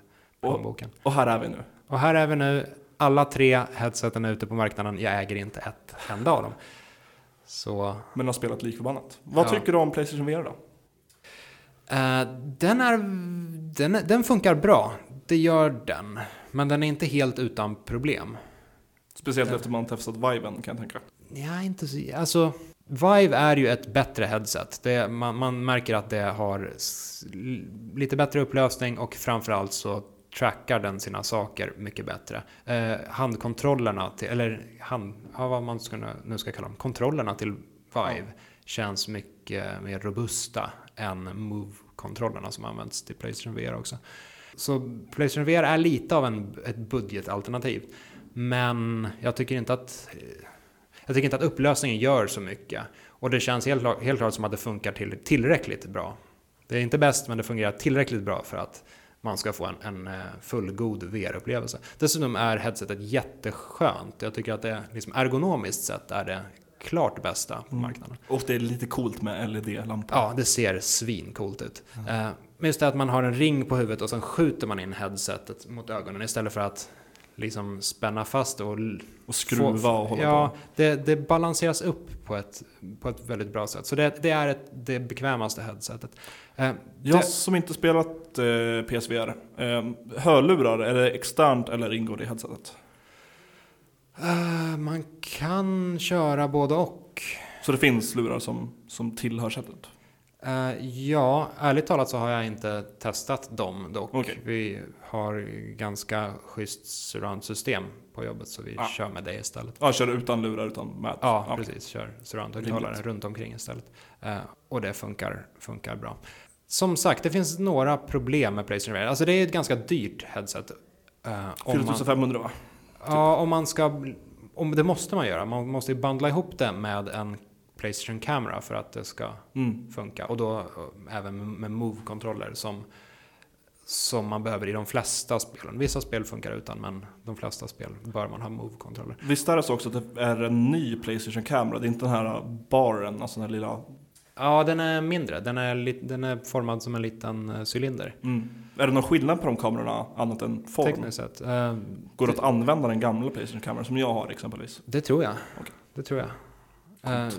plånboken. Och, och här är vi nu. Och här är vi nu. Alla tre headseten är ute på marknaden. Jag äger inte ett enda av dem. Så... Men har spelat likförbannat. Vad ja. tycker du om PlayStation V R då? Uh, den, är, den, den funkar bra. Det gör den. Men den är inte helt utan problem. Speciellt den... efter man testat viben kan jag tänka. Ja, inte så... Alltså, Vive är ju ett bättre headset. Det, man, man märker att det har s- lite bättre upplösning och framförallt så trackar den sina saker mycket bättre. Eh, handkontrollerna, till, eller hand, ja, vad man ska, nu ska kalla dem, kontrollerna till Vive känns mycket mer robusta än Move-kontrollerna som används till PlayStation V R också. Så PlayStation V R är lite av en, ett budgetalternativ. Men jag tycker inte att... Jag tycker inte att upplösningen gör så mycket. Och det känns helt, helt klart som att det funkar till, tillräckligt bra. Det är inte bäst, men det fungerar tillräckligt bra för att man ska få en, en fullgod V R-upplevelse. Dessutom är headsetet jätteskönt. Jag tycker att det liksom ergonomiskt sett är det klart bästa på marknaden. Mm. Och det är lite coolt med L E D-lampor. Ja, det ser svincoolt ut. Mm. Men just det att man har en ring på huvudet och sen skjuter man in headsetet mot ögonen istället för att liksom spänna fast och, och skruva få, och hålla ja, på. Det, det balanseras upp på ett, på ett väldigt bra sätt. Så det, det är ett, det bekvämaste headsetet. Eh, Jag det, som inte spelat eh, P S V R, eh, hörlurar, är det externt eller ingår det i headsetet? Eh, man kan köra både och. Så det finns lurar som, som tillhör headsetet? Uh, ja, ärligt talat så har jag inte testat dem dock. Okay. Vi har ganska schysst surround-system på jobbet så vi ah. kör med det istället. Ja, ah, kör utan lurar utan med. Ja, ah, precis. Kör surround-högtalare runt omkring istället. Uh, och det funkar, funkar bra. Som sagt, det finns några problem med PlayStation V R. Alltså det är ett ganska dyrt headset. Uh, fyra tusen femhundra va? Ja, typ. uh, om man ska... Om det måste man göra. Man måste ju bundla ihop det med en PlayStation-kamera för att det ska mm. funka. Och då även med Move-kontroller som, som man behöver i de flesta spelen. Vissa spel funkar utan, men de flesta spel bör man ha Move-kontroller. Visst är det så också att det är en ny PlayStation-kamera? Det är inte den här baren, alltså den här lilla Ja, den är mindre. Den är, li- den är formad som en liten cylinder. Mm. Är det någon skillnad på de kamerorna annat än form? Tekniskt sett. Uh, Går det att använda den gamla PlayStation-kameran som jag har exempelvis? Det tror jag. Okay. Det tror jag. Uh,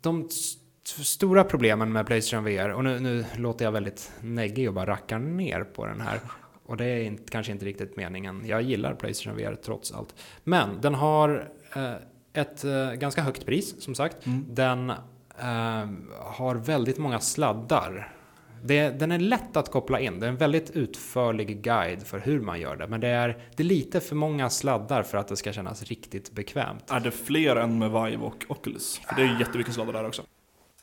de st- stora problemen med PlayStation V R, och nu, nu låter jag väldigt neggig och bara rackar ner på den här. Och det är inte, kanske inte riktigt meningen. Jag gillar PlayStation V R trots allt. Men den har uh, ett uh, ganska högt pris, som sagt. Mm. Den... Uh, har väldigt många sladdar. Det, den är lätt att koppla in. Det är en väldigt utförlig guide för hur man gör det. Men det är, det är lite för många sladdar för att det ska kännas riktigt bekvämt. Är det fler än med Vive och Oculus? För det är ju jättemycket sladdar där också.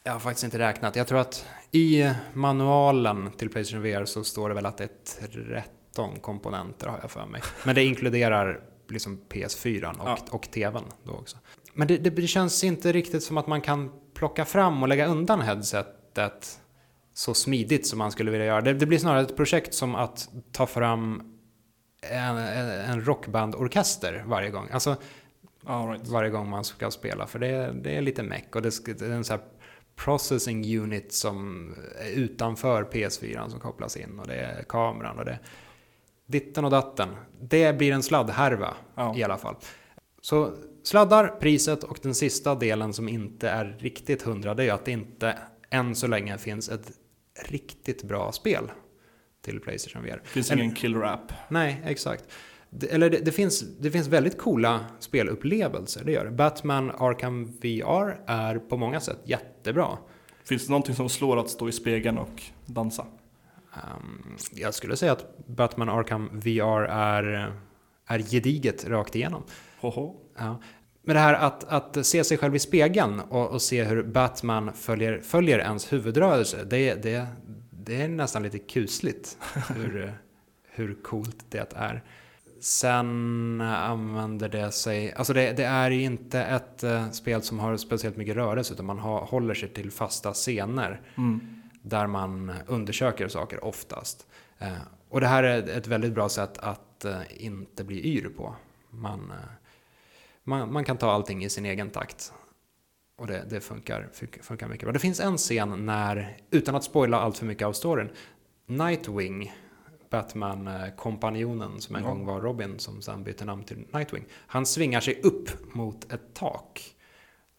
Jag har faktiskt inte räknat. Jag tror att i manualen till PlayStation V R så står det väl att det är tretton komponenter, har jag för mig. Men det inkluderar liksom P S fyra och, ja. och tvn då också. Men det, det, det känns inte riktigt som att man kan plocka fram och lägga undan headsetet så smidigt som man skulle vilja göra. Det, det blir snarare ett projekt som att ta fram en, en rockbandorkester varje gång. Alltså All right. varje gång man ska spela. För det, det är lite meck och det, det är en så här processing unit som är utanför P S fyra som kopplas in och det är kameran och det ditten och datten. Det blir en sladdhärva oh. i alla fall. Så sladdar, priset och den sista delen som inte är riktigt hundra, det är att det inte än så länge finns ett riktigt bra spel till PlayStation V R. Finns ingen killer app. Nej, exakt. Det, eller det, det, finns, det finns väldigt coola spelupplevelser, det gör det. Batman Arkham V R är på många sätt jättebra. Finns det någonting som slår att stå i spegeln och dansa? Um, jag skulle säga att Batman Arkham V R är, är gediget rakt igenom. Hoho. Ja. Men det här att, att se sig själv i spegeln och, och se hur Batman följer, följer ens huvudrörelse, det, det, det är nästan lite kusligt hur, hur coolt det är. Sen använder det sig... Alltså det, det är ju inte ett spel som har speciellt mycket rörelse, utan man har, håller sig till fasta scener mm. där man undersöker saker oftast. Och det här är ett väldigt bra sätt att inte bli yr på. Man... Man, man kan ta allting i sin egen takt. Och det, det funkar, funkar mycket bra. Det finns en scen när, utan att spoila allt för mycket av storyn, Nightwing, Batman-kompanjonen som en ja. gång var Robin, som sen bytte namn till Nightwing, han svingar sig upp mot ett tak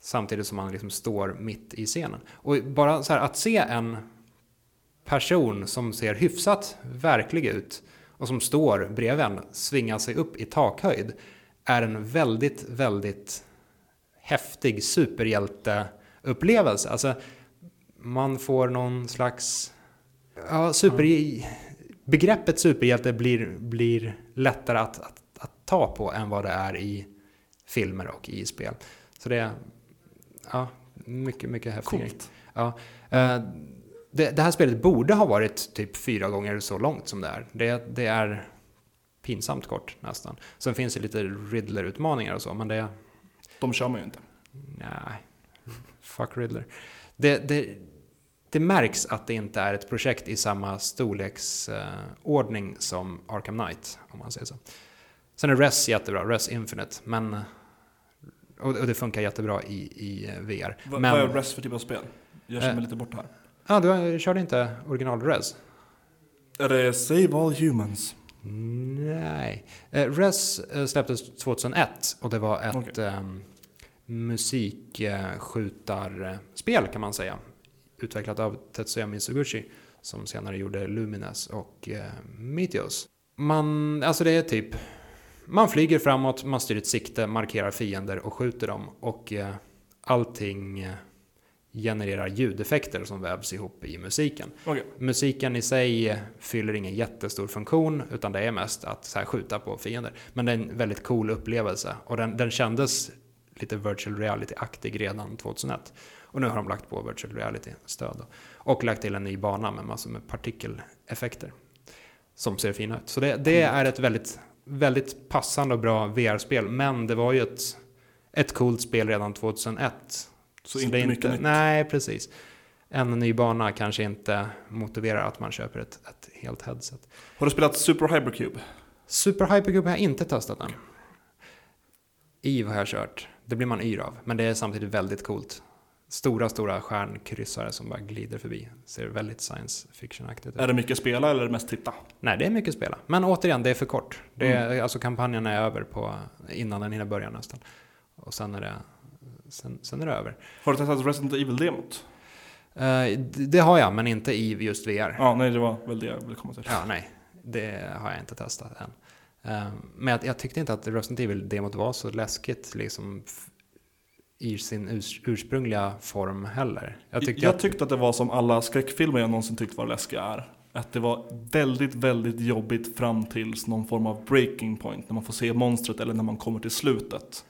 samtidigt som han liksom står mitt i scenen. Och bara så här, att se en person som ser hyfsat verklig ut och som står bredvid en svingar sig upp i takhöjd är en väldigt, väldigt häftig superhjälteupplevelse. Alltså, man får någon slags... Ja, super... Begreppet superhjälte blir, blir lättare att, att, att ta på än vad det är i filmer och i spel. Så det är ja, mycket, mycket häftigt. Ja. Det, det här spelet borde ha varit typ fyra gånger så långt som det är. Det, det är... pinsamt kort nästan. Sen finns det lite Riddler-utmaningar och så, men det... De kör man ju inte. Nej, fuck Riddler. Det, det, det märks att det inte är ett projekt i samma storleksordning som Arkham Knight, om man säger så. Sen är Rez jättebra, Rez Infinite, men... Och, och det funkar jättebra i, i V R. V- men, vad är Rez för typ av spel? Jag känner mig äh, lite bort här. Ja, du körde inte original Rez. Är det Save All Humans? Nej. Uh, Rez uh, släpptes tjugohundraett och det var ett okay. um, musikskjutarspel kan man säga. Utvecklat av Tetsuya Mizuguchi som senare gjorde Lumines och uh, Meteos. Man, alltså det är typ, man flyger framåt, man styr ett sikte, markerar fiender och skjuter dem. Och uh, allting uh, genererar ljudeffekter som vävs ihop i musiken. Okay. Musiken i sig fyller ingen jättestor funktion utan det är mest att så här skjuta på fiender. Men det är en väldigt cool upplevelse och den, den kändes lite virtual reality-aktig redan tjugohundraett. Och nu har de lagt på virtual reality-stöd och lagt till en ny bana med massor med partikeleffekter som ser fina ut. Så det, det är ett väldigt, väldigt passande och bra V R-spel, men det var ju ett, ett coolt spel redan tjugohundraett. Så, så inte det är mycket inte, nytt. Nej, precis. En ny bana kanske inte motiverar att man köper ett, ett helt headset. Har du spelat Super Hypercube? Super Hypercube har jag inte testat än. I vad jag har kört. Det blir man yr av. Men det är samtidigt väldigt coolt. Stora, stora stjärnkryssare som bara glider förbi. Ser väldigt science fiction-aktigt ut. Är det mycket spela eller är det mest titta? Nej, det är mycket spela. Men återigen, det är för kort. Det är, mm. Alltså kampanjen är över på, innan den hinner börja nästan. Och sen är det, sen, sen är det över. Har du testat Resident Evil-demot? Uh, det har jag, men inte i just V R. Ja, nej, det var väl det jag ville komma till. Ja, nej. Det har jag inte testat än. Uh, men jag, jag tyckte inte att Resident Evil-demot var så läskigt liksom... i sin urs- ursprungliga form heller. Jag tyckte, jag att... tyckte att det var som alla skräckfilmer jag någonsin tyckte var läskiga är. Att det var väldigt, väldigt jobbigt fram tills någon form av breaking point. När man får se monstret eller när man kommer till slutet.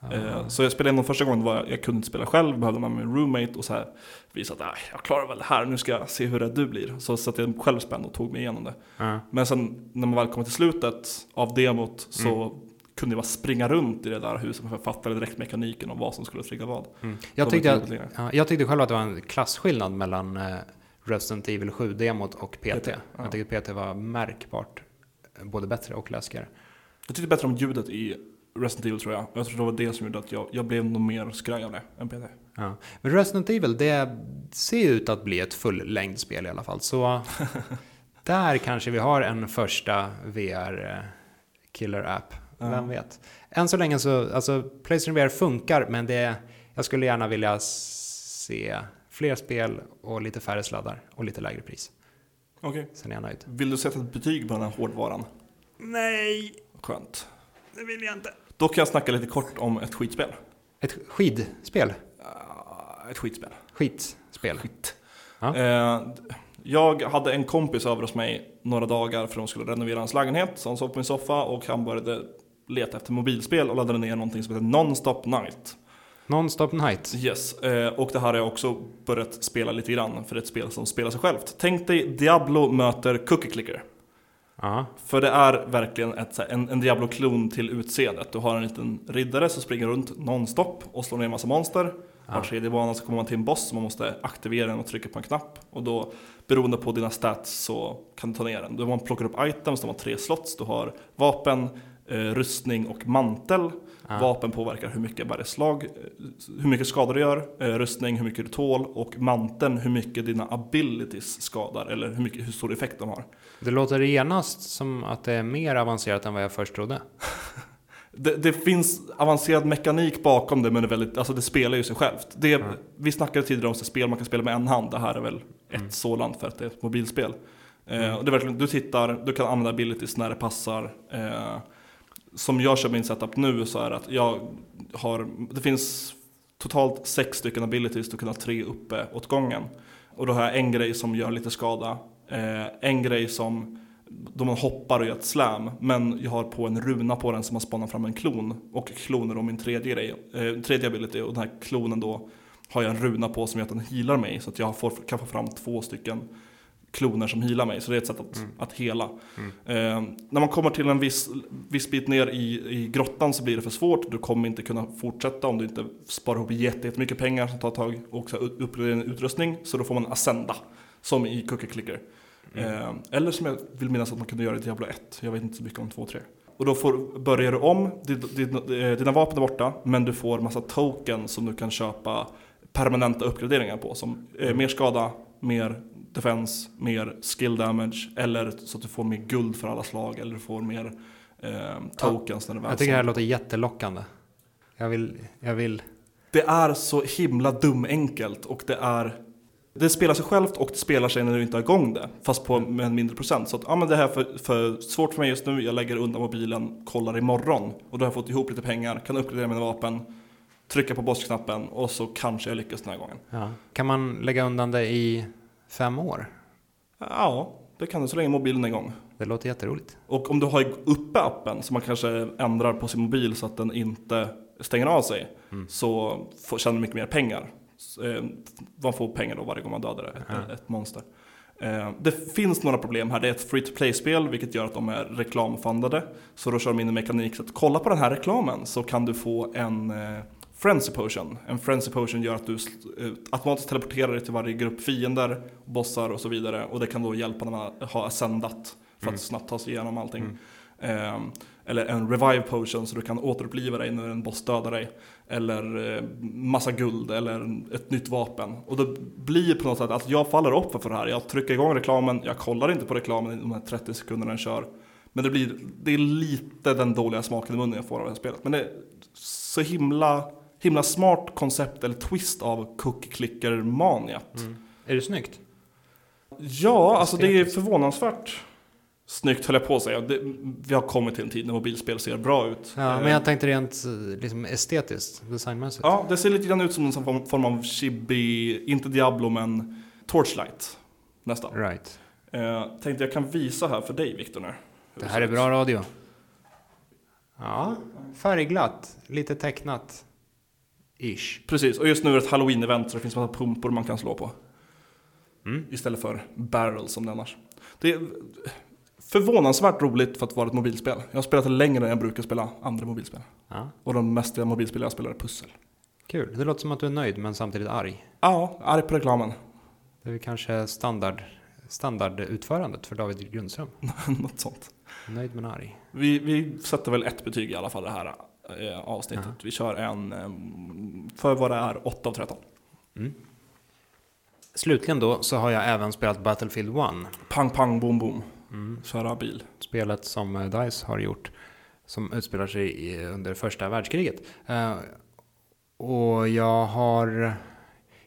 Uh-huh. Så jag spelade in den första gången. Var jag, jag kunde inte spela själv. Behövde man med min roommate och så här visa att jag klarar väl det här. Nu ska jag se hur rädd du blir. Så satt jag själv spänd och tog mig igenom det. Uh-huh. Men sen när man väl kommer till slutet av demot så... Mm. kunde bara springa runt i det där huset och fattade direkt mekaniken och vad som skulle trigga vad. Mm. Jag, tyckte att, ja, jag tyckte själv att det var en klassskillnad mellan eh, Resident Evil sju-demot och P T. P T ja. Jag tyckte P T var märkbart både bättre och läskigare. Jag tyckte bättre om ljudet i Resident Evil tror jag. Jag tror det var det som gjorde att jag, jag blev nog mer skraj av det än P T. Ja. Men Resident Evil, det ser ut att bli ett fullängdspel i alla fall. Så där kanske vi har en första V R-killer-app. Vem vet. Än så länge så, alltså PlayStation V R funkar, men det, jag skulle gärna vilja se fler spel och lite färre sladdar och lite lägre pris. Okej. Sen är jag nöjd. Vill du sätta ett betyg på den här hårdvaran? Nej. Skönt. Det vill jag inte. Då kan jag snacka lite kort om ett skitspel. Ett skidspel? Uh, ett skitspel. Skitspel. Skit. Ja. Uh, Jag hade en kompis över hos mig några dagar för de skulle renovera hans lägenhet. Så han sov på min soffa och han började leta efter mobilspel och laddade ner någonting som heter Non-Stop Night. Non-Stop Night? Yes, och det här har jag också börjat spela lite grann för ett spel som spelar sig självt. Tänk dig Diablo möter Cookie Clicker. Uh-huh. För det är verkligen ett, en, en Diablo-klon till utseendet. Du har en liten riddare som springer runt non-stop och slår ner en massa monster. Var tredje banan så kommer man till en boss som man måste aktivera den och trycka på en knapp. Och då, beroende på dina stats, så kan du ta ner den. Då man plockar upp items, de har tre slots. Du har vapen, eh, rustning och mantel. Ah. Vapen påverkar hur mycket varje slag, hur mycket skador du gör. Eh, rustning, hur mycket du tål. Och manteln, hur mycket dina abilities skadar. Eller hur, mycket, hur stor effekt de har. Det låter genast som att det är mer avancerat än vad jag först trodde. Det, det finns avancerad mekanik bakom det, men det, är väldigt, alltså det spelar ju sig självt. Det, mm. Vi snackade tidigare om spel man kan spela med en hand. Det här är väl ett mm. sådant för att det är ett mobilspel. Mm. Eh, och det är verkligen, du tittar, du kan använda abilities när det passar. Eh, som jag kör min setup nu så är att jag har, det finns totalt sex stycken abilities. Du kan ha tre uppe åt gången. Och då har jag en grej som gör lite skada. Eh, en grej som... då man hoppar och gör ett slam, men jag har på en runa på den som har spanar fram en klon, och kloner om min tredje grej, eh, tredje ability, och den här klonen då har jag en runa på som gör att den healar mig, så att jag får, kan få fram två stycken kloner som healar mig, så det är ett sätt att, mm. att hela. Mm. Eh, när man kommer till en viss, viss bit ner i, i grottan så blir det för svårt, du kommer inte kunna fortsätta om du inte sparar ihop jättemycket pengar som tar tag och uppgraderar en utrustning, så då får man ascenda, som i Cookie Clicker. Mm. Eller som jag vill minnas att man kunde göra i Diablo ett. Jag vet inte så mycket om två och tre. Och då får, börjar du om. Dina vapen är borta, men du får massa token som du kan köpa permanenta uppgraderingar på, som mm. mer skada, mer defense, mer skill damage, eller så att du får mer guld för alla slag, eller du får mer eh, tokens ja. när det Jag tycker det här låter jättelockande. Jag vill, jag vill Det är så himla dum enkelt. Och det är Det spelar sig självt och det spelar sig när du inte har igång det. Fast på med en mindre procent. Så att, ja, men det här är för, för svårt för mig just nu. Jag lägger undan mobilen, kollar imorgon. Och då har jag fått ihop lite pengar. Kan uppgradera mina vapen. Trycka på bossknappen. Och så kanske jag lyckas den här gången. Ja. Kan man lägga undan det i fem år? Ja, det kan du så länge mobilen är igång. Det låter jätteroligt. Och om du har uppe appen så man kanske ändrar på sin mobil så att den inte stänger av sig. Mm. Så får, tjänar du mycket mer pengar. Man får pengar då varje gång man dödar ett, mm. ett monster. Det finns några problem här. Det är ett free-to-play-spel, vilket gör att de är reklamfundade. Så då kör de in en mekanik så att kolla på den här reklamen, så kan du få en frenzy potion. En frenzy potion gör att du automatiskt teleporterar dig till varje grupp fiender, bossar och så vidare. Och det kan då hjälpa när man har ascendat för att mm. snabbt ta sig igenom allting. Mm. eller en revive potion så du kan återuppliva dig när en boss dödar dig, eller eh, massa guld eller ett nytt vapen. Och det blir på något sätt att jag faller upp för det här. Jag trycker igång reklamen, jag kollar inte på reklamen i de här trettio sekunderna den kör. Men det blir det är lite den dåliga smaken i munnen jag får av det här spelet. Men det är så himla himla smart koncept eller twist av Cookie Clicker maniat. Mm. Är det snyggt? Ja, alltså det är förvånansvärt snyggt, höll jag på att säga. Det, vi har kommit till en tid när mobilspel ser bra ut. Ja, men jag tänkte rent liksom estetiskt, designmässigt. Ja, det ser lite grann ut som en form av chibi, inte Diablo men Torchlight nästan. Right. Eh, tänkte jag kan visa här för dig, Victor, nu. Det här är bra radio. Ja, färgglatt, lite tecknat. Ish. Precis, och just nu är det ett Halloween-event så det finns massa pumpor man kan slå på. Mm. Istället för barrels som det annars. Det är förvånansvärt roligt för att vara ett mobilspel. Jag har spelat det längre än jag brukar spela andra mobilspel. Ja. Och de mesta mobilspel jag spelar är pussel. Kul, det låter som att du är nöjd men samtidigt arg. Ja, arg på reklamen. Det är kanske standard, standardutförandet för David Grundström. Något sånt. Nöjd men arg. Vi, vi sätter väl ett betyg i alla fall det här avsnittet. Uh-huh. Vi kör en för vad det är åtta av tretton. Mm. Slutligen då så har jag även spelat Battlefield ett. Pang, pang, boom, boom. Mm. Köra bil. Spelet som DICE har gjort, som utspelar sig i, under första världskriget. Uh, och jag har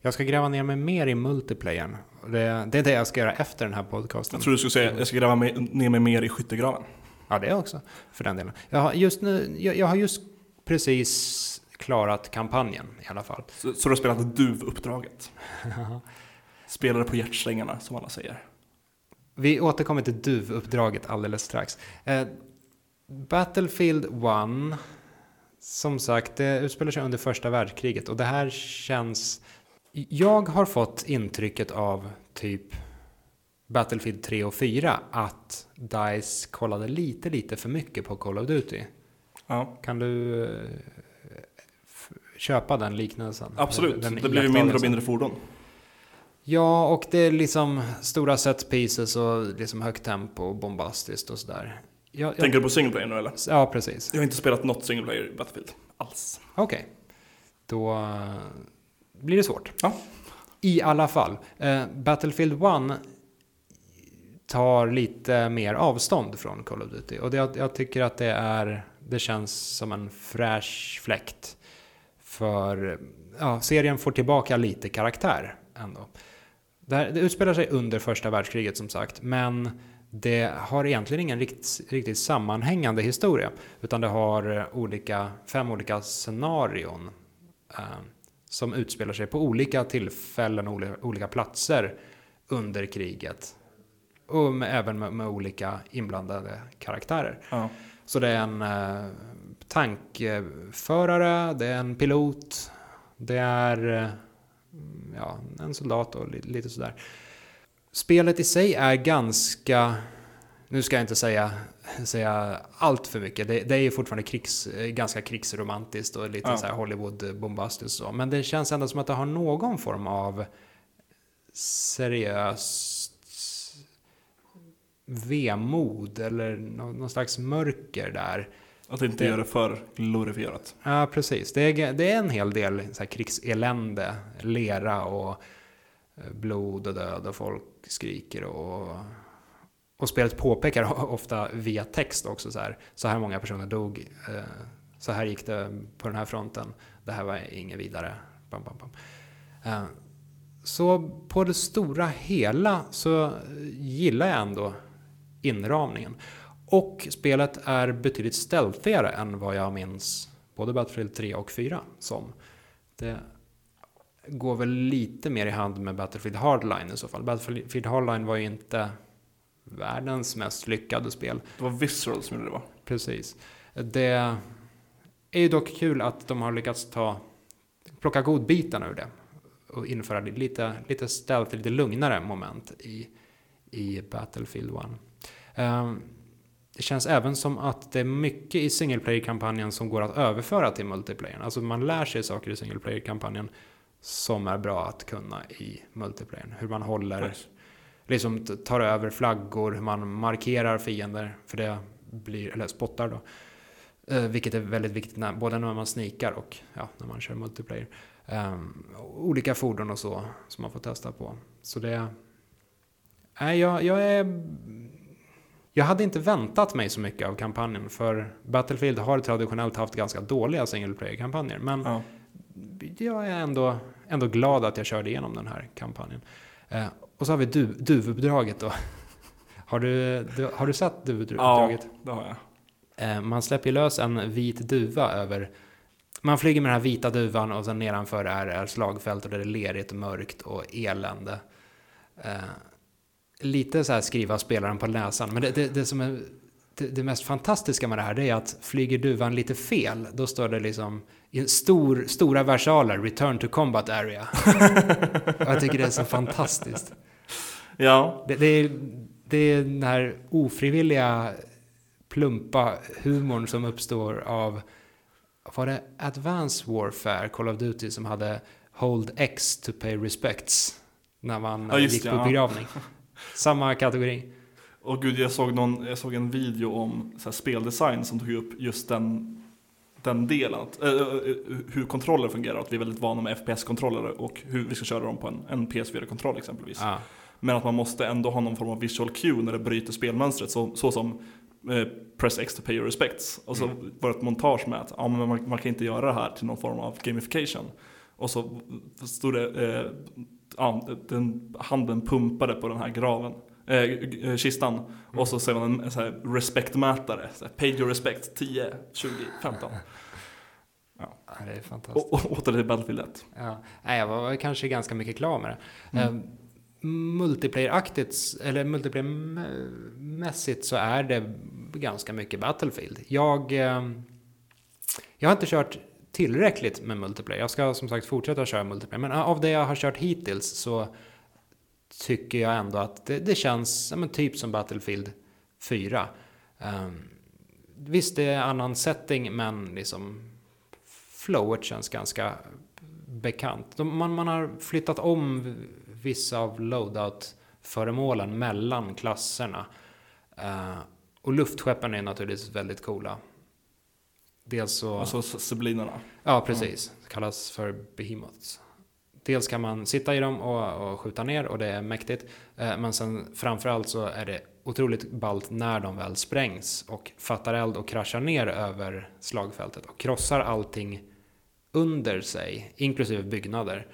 jag ska gräva ner mig mer i multiplayern. Det, det är det jag ska göra efter den här podcasten. Jag tror du skulle säga jag ska gräva mig, ner mig mer i skyttegraven. Ja, det är också, för den delen. Jag har just, nu, jag, jag har just precis klarat kampanjen i alla fall. Så, så du har spelat duv-uppdraget? Spelade på hjärtsträngarna, som alla säger. Vi återkommer till duv-uppdraget alldeles strax. Eh, Battlefield ett, som sagt, det utspelar sig under första världskriget. Och det här känns... Jag har fått intrycket av typ... Battlefield tre och fyra att DICE kollade lite lite för mycket på Call of Duty. Ja. Kan du f- köpa den liknelsen? Absolut, den det blir ju mindre och mindre fordon. Ja, och det är liksom stora set pieces och liksom högt tempo och bombastiskt och sådär. Jag, jag... Tänker du på single player nu eller? Ja, precis. Jag har inte spelat något single player i Battlefield alls. Okej, okay. Då blir det svårt. Ja. I alla fall, eh, Battlefield ett tar lite mer avstånd från Call of Duty. Och det, jag, jag tycker att det är det känns som en fräsch fläkt. För ja, serien får tillbaka lite karaktär ändå. Det, här, det utspelar sig under första världskriget som sagt. Men det har egentligen ingen rikt, riktigt sammanhängande historia. Utan det har olika, fem olika scenarion. Eh, som utspelar sig på olika tillfällen och olika, olika platser under kriget. Och med, även med, med olika inblandade karaktärer. Ja. Så det är en eh, tankförare, det är en pilot, det är eh, ja, en soldat och li, lite sådär. Spelet i sig är ganska, nu ska jag inte säga, säga allt för mycket. Det, det är ju fortfarande krigs, ganska krigsromantiskt och lite ja. Så här Hollywood-bombastiskt och så. Men det känns ändå som att det har någon form av seriös vemod eller någon slags mörker där. Att inte det... göra det för glorifierat. Ja, precis. Det är, det är en hel del så här, krigselände, lera och blod och död och folk skriker och, och spelet påpekar ofta via text också så här. Så här många personer dog, så här gick det på den här fronten. Det här var inget vidare. Bam, bam, bam. Så på det stora hela så gillar jag ändå inramningen. Och spelet är betydligt stealthigare än vad jag minns både Battlefield tre och fyra som. Det går väl lite mer i hand med Battlefield Hardline i så fall. Battlefield Hardline var ju inte världens mest lyckade spel. Det var Visceral som det var. Precis. Det är ju dock kul att de har lyckats ta plocka godbitarna ur det och införa lite, lite stealth, lite lugnare moment i, i Battlefield ett. Um, det känns även som att det är mycket i singleplayer-kampanjen som går att överföra till multiplayer. Alltså man lär sig saker i singleplayer-kampanjen som är bra att kunna i multiplayer. Hur man håller, nice. Liksom tar över flaggor, hur man markerar fiender, för det blir, eller spottar då. Eh, vilket är väldigt viktigt, när, både när man sneakar och ja, när man kör multiplayer. Eh, olika fordon och så som man får testa på. Så det... Nej, jag, jag är... Jag hade inte väntat mig så mycket av kampanjen, för Battlefield har traditionellt haft ganska dåliga singleplayer-kampanjer. Men ja. jag är ändå, ändå glad att jag körde igenom den här kampanjen. Eh, och så har vi du, duvuppdraget då. Har du, du, har du sett duvuppdraget? Ja, det har jag. Eh, man släpper lös en vit duva över... Man flyger med den här vita duvan och sen nedanför är, är slagfält och det är lerigt, mörkt och elände. Eh, Lite så här skriva spelaren på näsan. Men det, det, det som är det, det mest fantastiska med det här, det är att flyger duvan lite fel, då står det liksom i stor, stora versaler Return to Combat Area. Jag tycker det är så fantastiskt. Ja. Det, det, är, det är den här ofrivilliga plumpa humorn som uppstår av, var det Advanced Warfare, Call of Duty, som hade Hold X to pay respects när man ja, gick det, på ja. begravning. Samma kategori. Och gud, jag såg, någon, jag såg en video om så här, speldesign som tog upp just den, den delen. Att, äh, hur kontroller fungerar. Att vi är väldigt vana med F P S-kontroller och hur vi ska köra dem på en, en P S fyra-kontroll exempelvis. Ah. Men att man måste ändå ha någon form av visual cue när det bryter spelmönstret. Så, så som eh, press X to pay your respects. Och så mm. var det ett montage med att ja, men man, man kan inte göra det här till någon form av gamification. Och så stod det... Eh, Ja, den, handen pumpade på den här graven, eh, kistan. Mm. Och så ser man en så här respektmätare. Så här, Pey'j your respect, tio, tjugo, femton. Ja, det är fantastiskt. Och åter till Battlefield ett. Ja. Nej, jag var kanske ganska mycket klar med det. Mm. Eh, multiplayer-aktigt, eller multiplayer-mässigt så är det ganska mycket Battlefield. Jag, eh, jag har inte kört... tillräckligt med multiplayer. Jag ska som sagt fortsätta köra multiplayer. Men av det jag har kört hittills så tycker jag ändå att det, det känns ja, men typ som Battlefield fyra. Um, visst, det är annan setting, men liksom flowet känns ganska bekant. De, man, man har flyttat om vissa av loadout-föremålen mellan klasserna. Uh, och luftskeppen är naturligtvis väldigt coola. Dels så... Alltså sublinerna. Ja, precis. Det kallas för behemoths. Dels kan man sitta i dem och, och skjuta ner, och det är mäktigt. Eh, men sen framförallt så är det otroligt ballt när de väl sprängs och fattar eld och kraschar ner över slagfältet och krossar allting under sig, inklusive byggnader.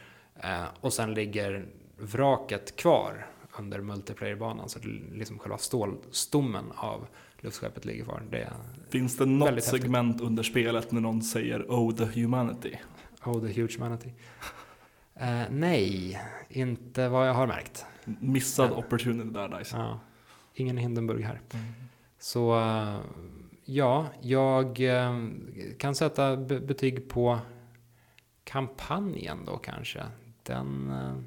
Eh, och sen ligger vraket kvar under multiplayerbanan, så det är liksom själva stålstommen av luftskeppet ligger kvar. Det är Finns det något segment häftigt under spelet när någon säger "Oh the humanity"? Oh the huge humanity. Uh, nej, inte vad jag har märkt. Missad uh, opportunity där, DICE. Uh, ingen Hindenburg här. Mm. Så uh, ja, jag uh, kan sätta b- betyg på kampanjen då kanske. Den, uh,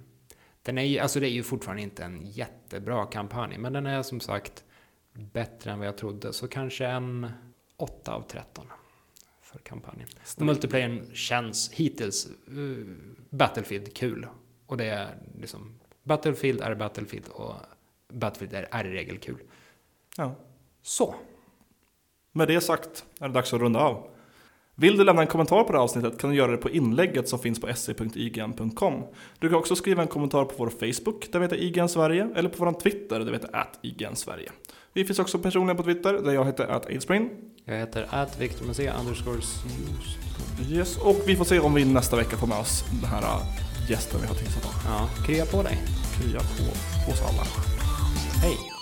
den är ju, alltså det är ju fortfarande inte en jättebra kampanj, men den är som sagt bättre än vad jag trodde. Så kanske en åtta av tretton för kampanjen. Multiplayern känns hittills uh, Battlefield kul. Och det är liksom Battlefield är Battlefield och Battlefield är, är regelkul. Ja. Så. Med det sagt är det dags att runda av. Vill du lämna en kommentar på det här avsnittet kan du göra det på inlägget som finns på se punkt i g n punkt com. Du kan också skriva en kommentar på vår Facebook där vi heter I G N Sverige, eller på vår Twitter där vi heter at I G N Sverige. Vi finns också personligen på Twitter där jag heter at ailspring. Jag heter at victor underscore news. Yes, och vi får se om vi nästa vecka får med oss den här gästen vi har tillsatt. Ja, krya på dig. Krya på oss alla. Hej.